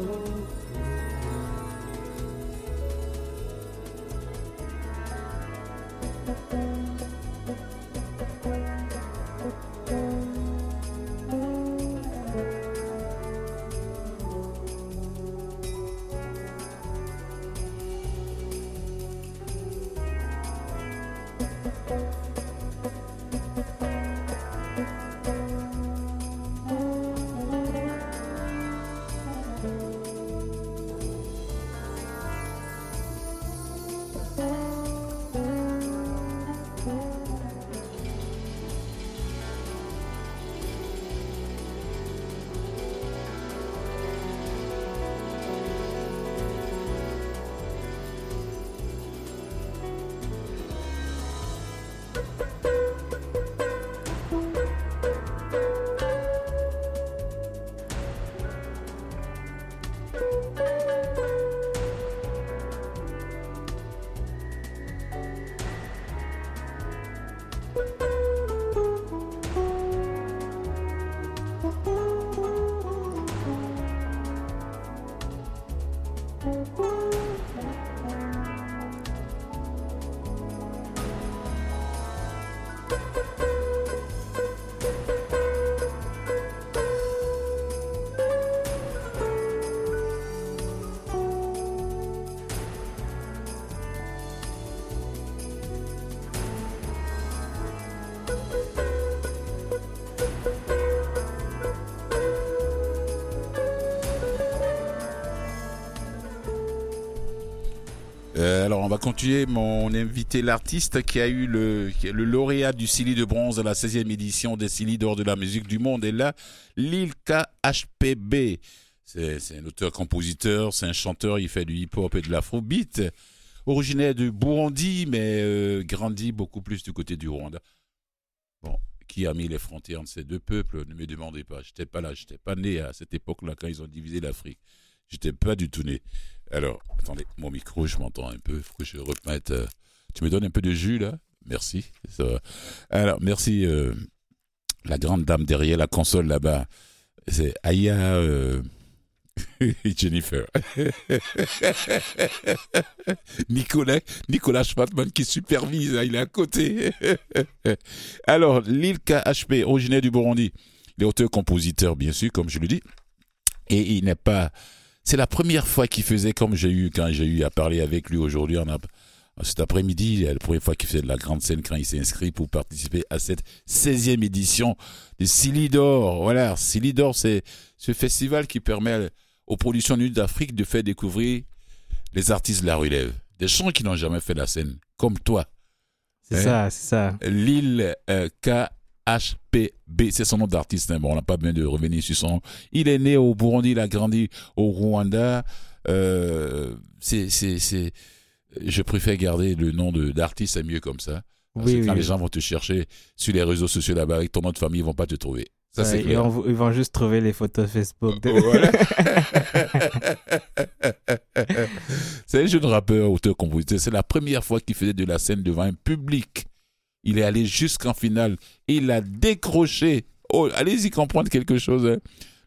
you. Alors on va continuer, mon invité l'artiste qui a eu le, le lauréat du Syli de bronze de la seizième édition des Syli d'Or de la musique du monde est là, Lil K H P B. C'est, c'est un auteur-compositeur, c'est un chanteur, il fait du hip-hop et de l'afrobeat. Originaire du Burundi, mais euh, grandi beaucoup plus du côté du Rwanda. Bon, qui a mis les frontières entre ces deux peuples, ne me demandez pas, je n'étais pas là, je n'étais pas né à cette époque-là quand ils ont divisé l'Afrique. J'étais pas du tout né. Alors, attendez, mon micro, je m'entends un peu. Il faut que je remette. Euh, tu me donnes un peu de jus, là ? Merci. Ça va. Alors, merci. Euh, la grande dame derrière la console, là-bas, c'est Aya euh... Jennifer. Nicolas, Nicolas Schwartzman qui supervise. Hein, il est à côté. Alors, Lil K H P B, originaire du Burundi. Il est auteur-compositeur, bien sûr, comme je le dis. Et il n'est pas... C'est la première fois qu'il faisait, comme j'ai eu, quand j'ai eu à parler avec lui aujourd'hui, on a, cet après-midi, la première fois qu'il faisait de la grande scène quand il s'est inscrit pour participer à cette seizième édition de Syli d'Or. Voilà, Syli d'Or, c'est ce festival qui permet aux productions Nuits d'Afrique de faire découvrir les artistes de la relève, des gens qui n'ont jamais fait la scène, comme toi. C'est hein? ça, c'est ça. Lil euh, K H P B, c'est son nom d'artiste, hein. Bon, on n'a pas besoin de revenir sur son nom. Il est né au Burundi, il a grandi au Rwanda. Euh, c'est, c'est, c'est... Je préfère garder le nom de, d'artiste, c'est mieux comme ça. Parce oui, que quand oui, les oui. gens vont te chercher sur les réseaux sociaux là-bas avec ton nom de famille, ils ne vont pas te trouver. Ça, ouais, c'est clair. On, ils vont juste trouver les photos Facebook. De... Voilà. C'est un jeune rappeur, auteur-compositeur. C'est la première fois qu'il faisait de la scène devant un public. Il est allé jusqu'en finale. Et il a décroché. Oh, allez-y comprendre quelque chose. Hein.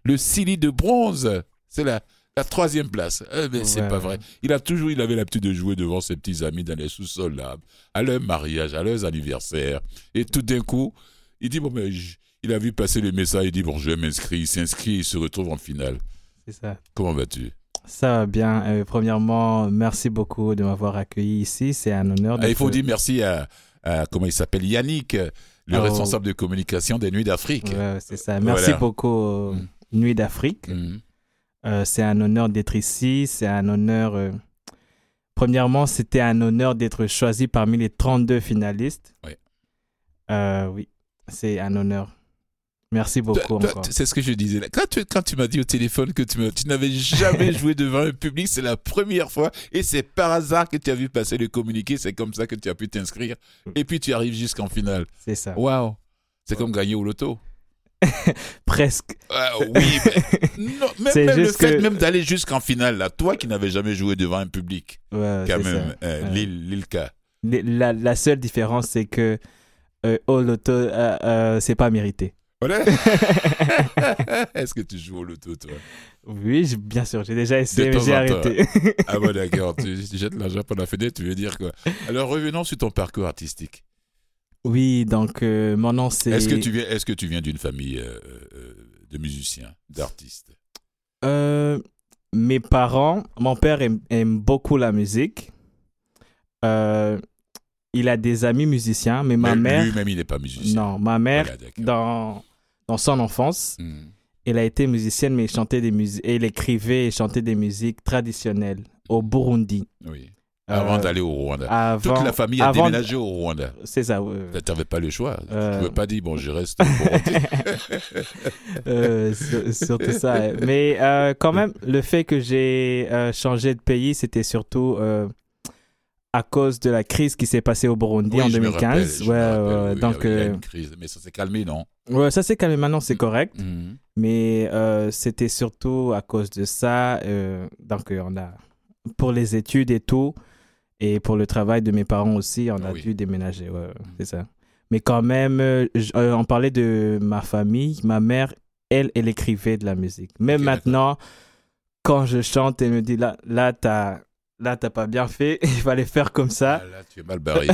Le Syli de bronze, c'est la, la troisième place. Eh ben, ouais. C'est pas vrai. Il a toujours, il avait l'habitude de jouer devant ses petits amis dans les sous-sols là, à leur mariage, à leurs anniversaires. Et tout d'un coup, il dit bon mais je, il a vu passer le message. Il dit bon je m'inscris. Il s'inscrit. Il se retrouve en finale. C'est ça. Comment vas-tu? Ça va bien. Euh, premièrement, merci beaucoup de m'avoir accueilli ici. C'est un honneur. Ah, il faut dire merci à Euh, comment il s'appelle, Yannick, le oh. responsable de communication des Nuits d'Afrique. Ouais, c'est ça. Merci voilà. beaucoup, euh, mmh. Nuits d'Afrique. Mmh. Euh, c'est un honneur d'être ici. C'est un honneur. Euh... Premièrement, c'était un honneur d'être choisi parmi les trente-deux finalistes. Oui. Euh, oui, c'est un honneur. Merci beaucoup toi, encore. Toi, c'est ce que je disais. Quand tu, quand tu m'as dit au téléphone que tu, tu n'avais jamais joué devant un public, c'est la première fois et c'est par hasard que tu as vu passer le communiqué, c'est comme ça que tu as pu t'inscrire et puis tu arrives jusqu'en finale. C'est ça. Waouh. C'est ouais. comme gagner au loto. Presque. Euh, oui, mais non, même, même le fait que... même d'aller jusqu'en finale, là, toi qui n'avais jamais joué devant un public, ouais, quand même, euh, ouais. Lil K. La, la seule différence, c'est que euh, au loto, euh, euh, c'est pas mérité. Voilà. Est-ce que tu joues au loto, toi? Oui, je, bien sûr, j'ai déjà essayé, mais j'ai arrêté. Ah bon, d'accord, tu jettes l'argent par la fenêtre, tu veux dire quoi? Alors, revenons sur ton parcours artistique. Oui, donc, euh, mon nom, c'est... Est-ce que tu viens, est-ce que tu viens d'une famille euh, de musiciens, d'artistes? euh, Mes parents, mon père aime, aime beaucoup la musique. Euh... Il a des amis musiciens, mais ma mais mère... Lui-même, il n'est pas musicien. Non, ma mère, voilà, dans, dans son enfance, mm. elle a été musicienne, mais elle, chantait des mus... elle écrivait et chantait des musiques traditionnelles au Burundi. Oui, avant euh, d'aller au Rwanda. Avant, Toute la famille a avant... déménagé au Rwanda. C'est ça. Euh... Tu n'avais pas le choix. Euh... Tu ne pouvais pas dire, bon, je reste au Burundi. euh, surtout ça. Mais euh, quand même, le fait que j'ai euh, changé de pays, c'était surtout... Euh, à cause de la crise qui s'est passée au Burundi oui, en deux mille quinze. Je me rappelle, ouais, euh, oui, donc, il y a une crise, mais ça s'est calmé, non? Ouais, ça s'est calmé maintenant, c'est correct. Mm-hmm. Mais euh, c'était surtout à cause de ça. Euh, donc, on a, pour les études et tout, et pour le travail de mes parents aussi, on a oui. dû déménager. Ouais, mm-hmm. C'est ça. Mais quand même, euh, on parlait de ma famille. Ma mère, elle, elle écrivait de la musique. Même okay, maintenant, d'accord. quand je chante, elle me dit là, là, t'as. là, t'as pas bien fait, il fallait faire comme ça. Ah, là, tu es mal barré.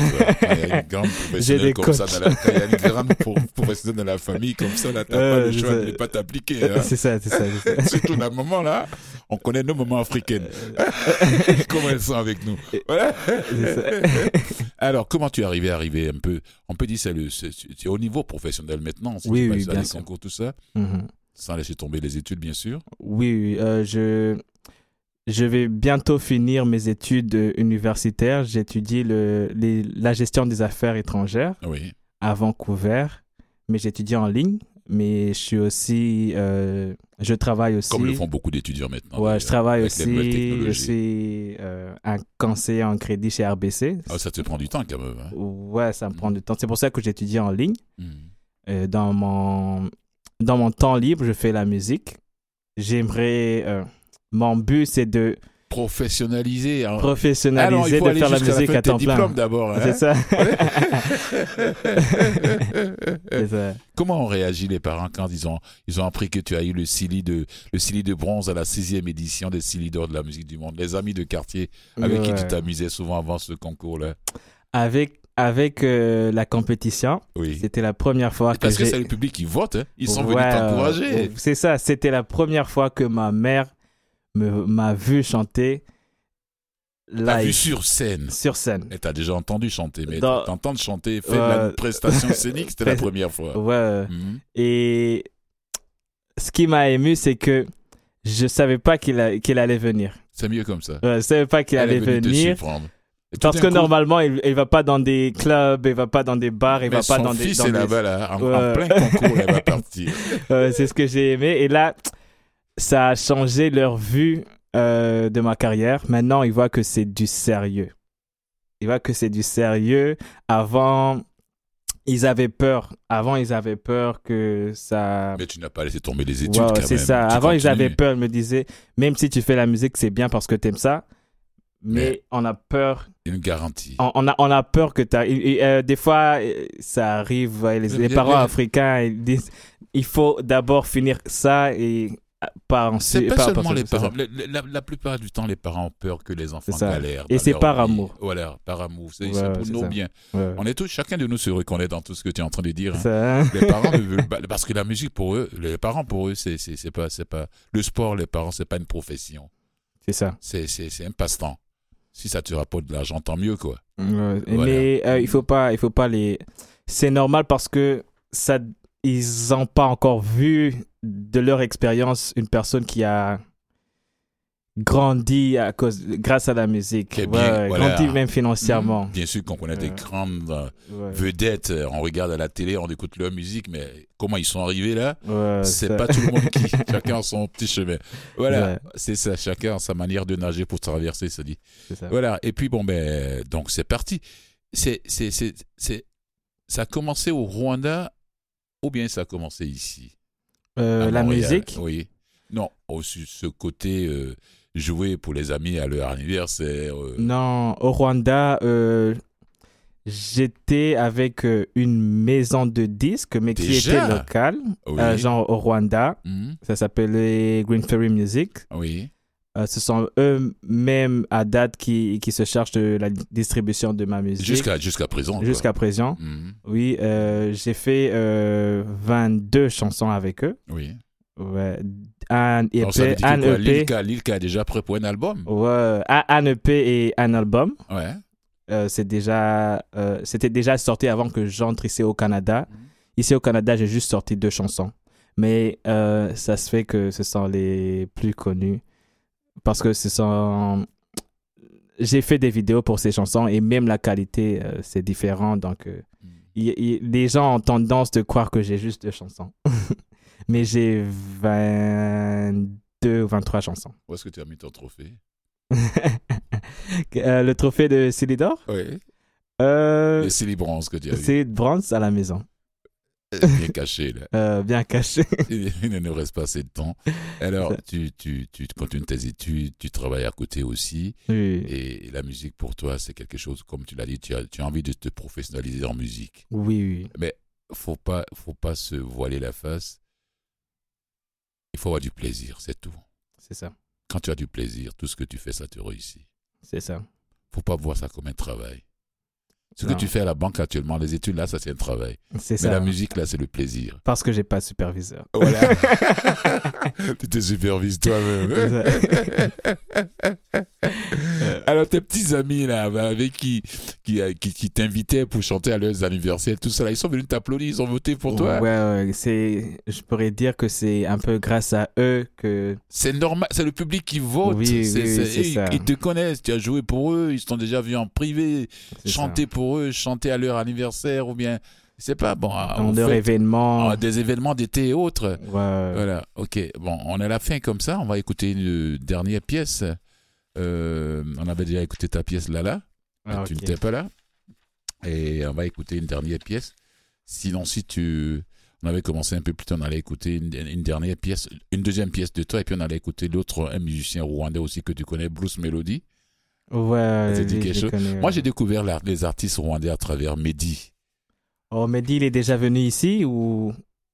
Il y a une grande professionnelle comme coachs. ça. Dans la... Il y a une grande pro... professionnelle dans la famille comme ça. Là, t'as euh, pas le choix ça. de ne pas t'appliquer. Hein. C'est ça, c'est ça. C'est ça. Surtout dans le moment là, on connaît nos moments africains. Comment elles sont avec nous. Voilà. Alors, comment tu es arrivé arrivé un peu, on peut dire c'est, le, c'est, c'est au niveau professionnel maintenant, si oui, tu oui, passes les concours, tout ça, mm-hmm. sans laisser tomber les études, bien sûr. Oui, oui. Euh, je... Je vais bientôt finir mes études universitaires. J'étudie le, les, la gestion des affaires étrangères oui. à Vancouver, mais j'étudie en ligne. Mais je suis aussi, euh, je travaille aussi. Comme le font beaucoup d'étudiants maintenant. Ouais, je travaille avec aussi. Les nouvelles technologies. Je suis euh, un conseiller en crédit chez R B C. Ah, ça te prend du temps quand même. Hein? Ouais, ça me mmh. prend du temps. C'est pour ça que j'étudie en ligne. Mmh. Euh, dans mon dans mon temps libre, je fais la musique. J'aimerais. Euh, Mon but, c'est de professionnaliser, hein. professionnaliser, ah non, de faire la musique à, à temps plein. D'abord, hein? C'est ça. c'est ça. Comment ont réagi les parents quand ils ont ils ont appris que tu as eu le Syli de le Syli de bronze à la sixième édition des Syli d'Or de la musique du monde, les amis de quartier avec ouais. qui tu t'amusais souvent avant ce concours-là. Avec Avec euh, la compétition, oui. c'était la première fois que parce j'ai... que c'est le public qui vote, hein. Ils sont ouais, venus t'encourager. Euh, c'est ça, c'était la première fois que ma mère Me, m'a vu chanter live. T'as vu sur scène. Sur scène. Et t'as déjà entendu chanter, mais Dans... t'entends chanter, faire euh... la prestation scénique, c'était la première fois. Ouais. Mm-hmm. Et ce qui m'a ému, c'est que je savais pas qu'il, a... qu'il allait venir. C'est mieux comme ça. Ouais, je savais pas qu'il Elle allait venir. Parce que coup... normalement, il ne va pas dans des clubs, il ne va pas dans des bars, il ne va pas dans des... Mais son fils est là-bas, là, en, ouais. en plein concours, il va partir. Ouais, c'est ce que j'ai aimé. Et là... Ça a changé leur vue euh, de ma carrière. Maintenant, ils voient que c'est du sérieux. Ils voient que c'est du sérieux. Avant, ils avaient peur. Avant, ils avaient peur que ça... Mais tu n'as pas laissé tomber les études wow, quand c'est même. C'est ça. Tu Avant, continues. Ils avaient peur. Ils me disaient, même si tu fais la musique, c'est bien parce que t'aimes ça. Mais, mais on a peur... Une garantie. On, on, a, on a peur que t'as... Et, et, euh, des fois, ça arrive. Ouais, les, les parents africains, ils disent, il faut d'abord finir ça et... Pas en c'est su- pas, pas seulement pas les parents. La, la, la plupart du temps, les parents ont peur que les enfants galèrent. Et c'est par amour. Voilà, par amour. C'est, ouais, c'est pour c'est nos ça. biens. Ouais. On est tous, chacun de nous se reconnaît dans tout ce que tu es en train de dire. Hein. Les parents ne veulent pas, parce que la musique pour eux, les parents pour eux, c'est c'est, c'est pas c'est pas le sport. Les parents, c'est pas une profession. C'est ça. C'est c'est c'est un passe-temps. Si ça te rapporte de l'argent, tant mieux quoi. Ouais. Voilà. Mais euh, il faut pas il faut pas les. C'est normal parce que ça ils n'ont pas encore vu. De leur expérience, une personne qui a grandi à cause, grâce à la musique, bien, ouais, voilà. grandi même financièrement. Bien sûr qu'on connaît euh, des grandes ouais. vedettes, on regarde à la télé, on écoute leur musique, mais comment ils sont arrivés là, ouais, c'est ça. Pas tout le monde qui, chacun son petit chemin. Voilà, ouais. c'est ça, chacun sa manière de nager pour traverser, ça dit. C'est ça. Voilà, et puis bon, ben, donc c'est parti. C'est, c'est, c'est, c'est, ça a commencé au Rwanda ou bien ça a commencé ici? Euh, la Montréal, musique oui. Non, aussi ce côté euh, jouer pour les amis à leur anniversaire. Euh... Non, au Rwanda, euh, j'étais avec euh, une maison de disques, mais Déjà? qui était locale, oui. euh, genre au Rwanda. Mmh. Ça s'appelait Green Fairy Music. Oui. Euh, ce sont eux-mêmes à date qui, qui se chargent de la distribution de ma musique. Jusqu'à, jusqu'à présent. Jusqu'à quoi. présent. Mmh. Oui, euh, j'ai fait euh, vingt-deux chansons avec eux. Oui. Ouais. Un E P. E P. Lil K, Lil K est déjà prêt pour un album. Ouais. Un E P et un album. Ouais. Euh, c'est déjà, euh, c'était déjà sorti avant que j'entre ici au Canada. Mmh. Ici au Canada, j'ai juste sorti deux chansons. Mais euh, ça se fait que ce sont les plus connus. Parce que ce sont... j'ai fait des vidéos pour ces chansons et même la qualité, euh, c'est différent. Donc, euh, y, y, les gens ont tendance de croire que j'ai juste deux chansons. Mais j'ai vingt-deux ou vingt-trois chansons. Où est-ce que tu as mis ton trophée? euh, Le trophée de Syli d'Or? Oui. Euh... Le Syli bronze que tu as eu. Syli bronze à la maison. Bien caché, là. Euh, bien caché. Il ne nous reste pas assez de temps. Alors, tu, tu, tu continues tes études, tu travailles à côté aussi. Oui. Et la musique, pour toi, c'est quelque chose, comme tu l'as dit, tu as, tu as envie de te professionnaliser en musique. Oui, oui. Mais il faut pas, faut pas se voiler la face. Il faut avoir du plaisir, c'est tout. C'est ça. Quand tu as du plaisir, tout ce que tu fais, ça te réussit. C'est ça. Faut pas voir ça comme un travail. Ce non. que tu fais à la banque actuellement, les études là, ça c'est un travail. C'est Mais ça. la musique là, c'est le plaisir. Parce que j'ai pas de superviseur. Voilà. Tu te supervises toi-même. Alors tes petits amis là, avec qui qui, qui qui t'invitaient pour chanter à leurs anniversaires, tout ça là, ils sont venus t'applaudir, ils ont voté pour toi. Ouais, ouais, c'est, je pourrais dire que c'est un peu grâce à eux que. C'est normal, c'est le public qui vote. Oui, c'est, oui, c'est, c'est, c'est ça. Ils, ils te connaissent, tu as joué pour eux, ils t'ont déjà vu en privé, c'est chanter ça. pour eux, chanter à leur anniversaire ou bien. C'est pas bon. Dans leur événement. Des événements d'été et autres. Ouais. Voilà. Ok. Bon, on est à la fin comme ça. On va écouter une dernière pièce. Euh, on avait déjà écouté ta pièce Lala. Ah, tu n'étais okay. pas là. Et on va écouter une dernière pièce. Sinon, si tu. On avait commencé un peu plus tôt, on allait écouter une, une dernière pièce, une deuxième pièce de toi. Et puis on allait écouter l'autre, un musicien rwandais aussi que tu connais, Bruce Melody. Ouais. Ça dit oui, quelque chose. Connais, Moi, j'ai découvert la, les artistes rwandais à travers Mehdi. Oh, Mehdi, il est déjà venu ici ou...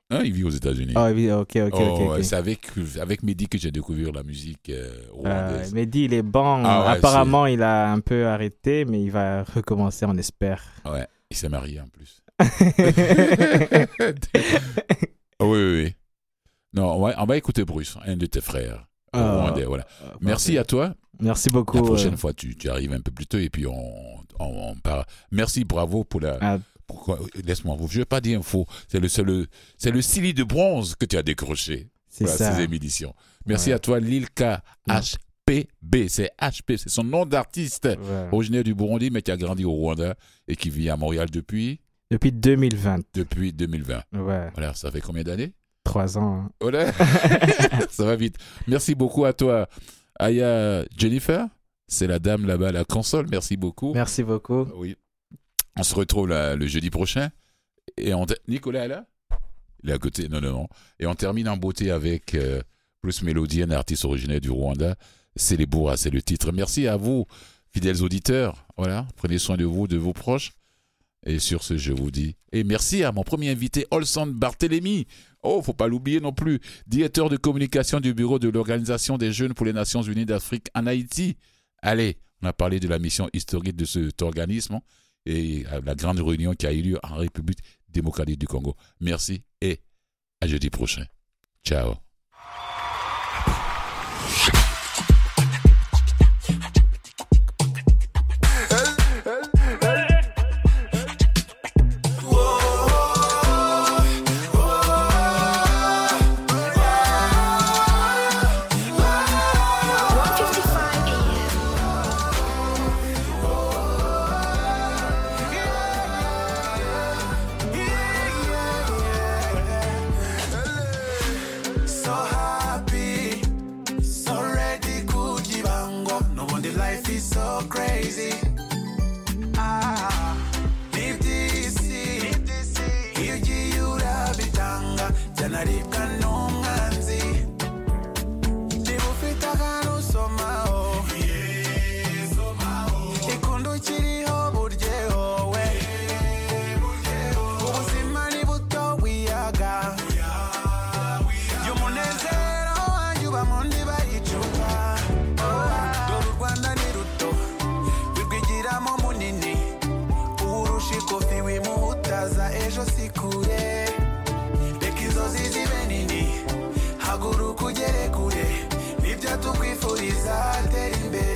Ah, il vit aux États-Unis. Ah, oh, oui, ok, ok, oh, ok. okay. C'est avec, avec Mehdi que j'ai découvert la musique euh, rwandaise. Euh, Mehdi, il est bon. Ah, Apparemment, ouais, il a un peu arrêté, mais il va recommencer, on espère. Ouais, il s'est marié en plus. oui, oui, oui. Non, on va, on va écouter Bruce, un de tes frères. Oh, rwandais, voilà. Okay. Merci à toi. Merci beaucoup. La prochaine euh... fois, tu, tu arrives un peu plus tôt et puis on, on, on part. Merci, bravo pour la... Ah. Laisse-moi vous, je ne vais pas dire un faux. C'est le, c'est le, c'est le Syli de bronze que tu as décroché pour la sixième édition. Merci ouais. à toi, Lil K H P B. C'est H P, c'est son nom d'artiste, ouais. originaire du Burundi, mais qui a grandi au Rwanda et qui vit à Montréal depuis. Depuis deux mille vingt. Depuis deux mille vingt. Ouais. Voilà, ça fait combien d'années? Trois ans. Hein. Voilà. Ça va vite. Merci beaucoup à toi, Aya Jennifer. C'est la dame là-bas à la console. Merci beaucoup. Merci beaucoup. Oui. On se retrouve là, le jeudi prochain. Et on te... Nicolas est là ? Il est à côté. Non, non, non. Et on termine en beauté avec euh, Bruce Melody, un artiste originaire du Rwanda. C'est les Bourras, c'est le titre. Merci à vous, fidèles auditeurs. Voilà, prenez soin de vous, de vos proches. Et sur ce, je vous dis. Et merci à mon premier invité, Olsen Barthélémy. Oh, faut pas l'oublier non plus. Directeur de communication du Bureau de l'Organisation des Jeunes pour les Nations-Unies d'Afrique en Haïti. Allez, on a parlé de la mission historique de cet organisme. Et la grande réunion qui a eu lieu en République démocratique du Congo. Merci et à jeudi prochain. Ciao. Kugere kure nibyo tukwifuriza atera imbere.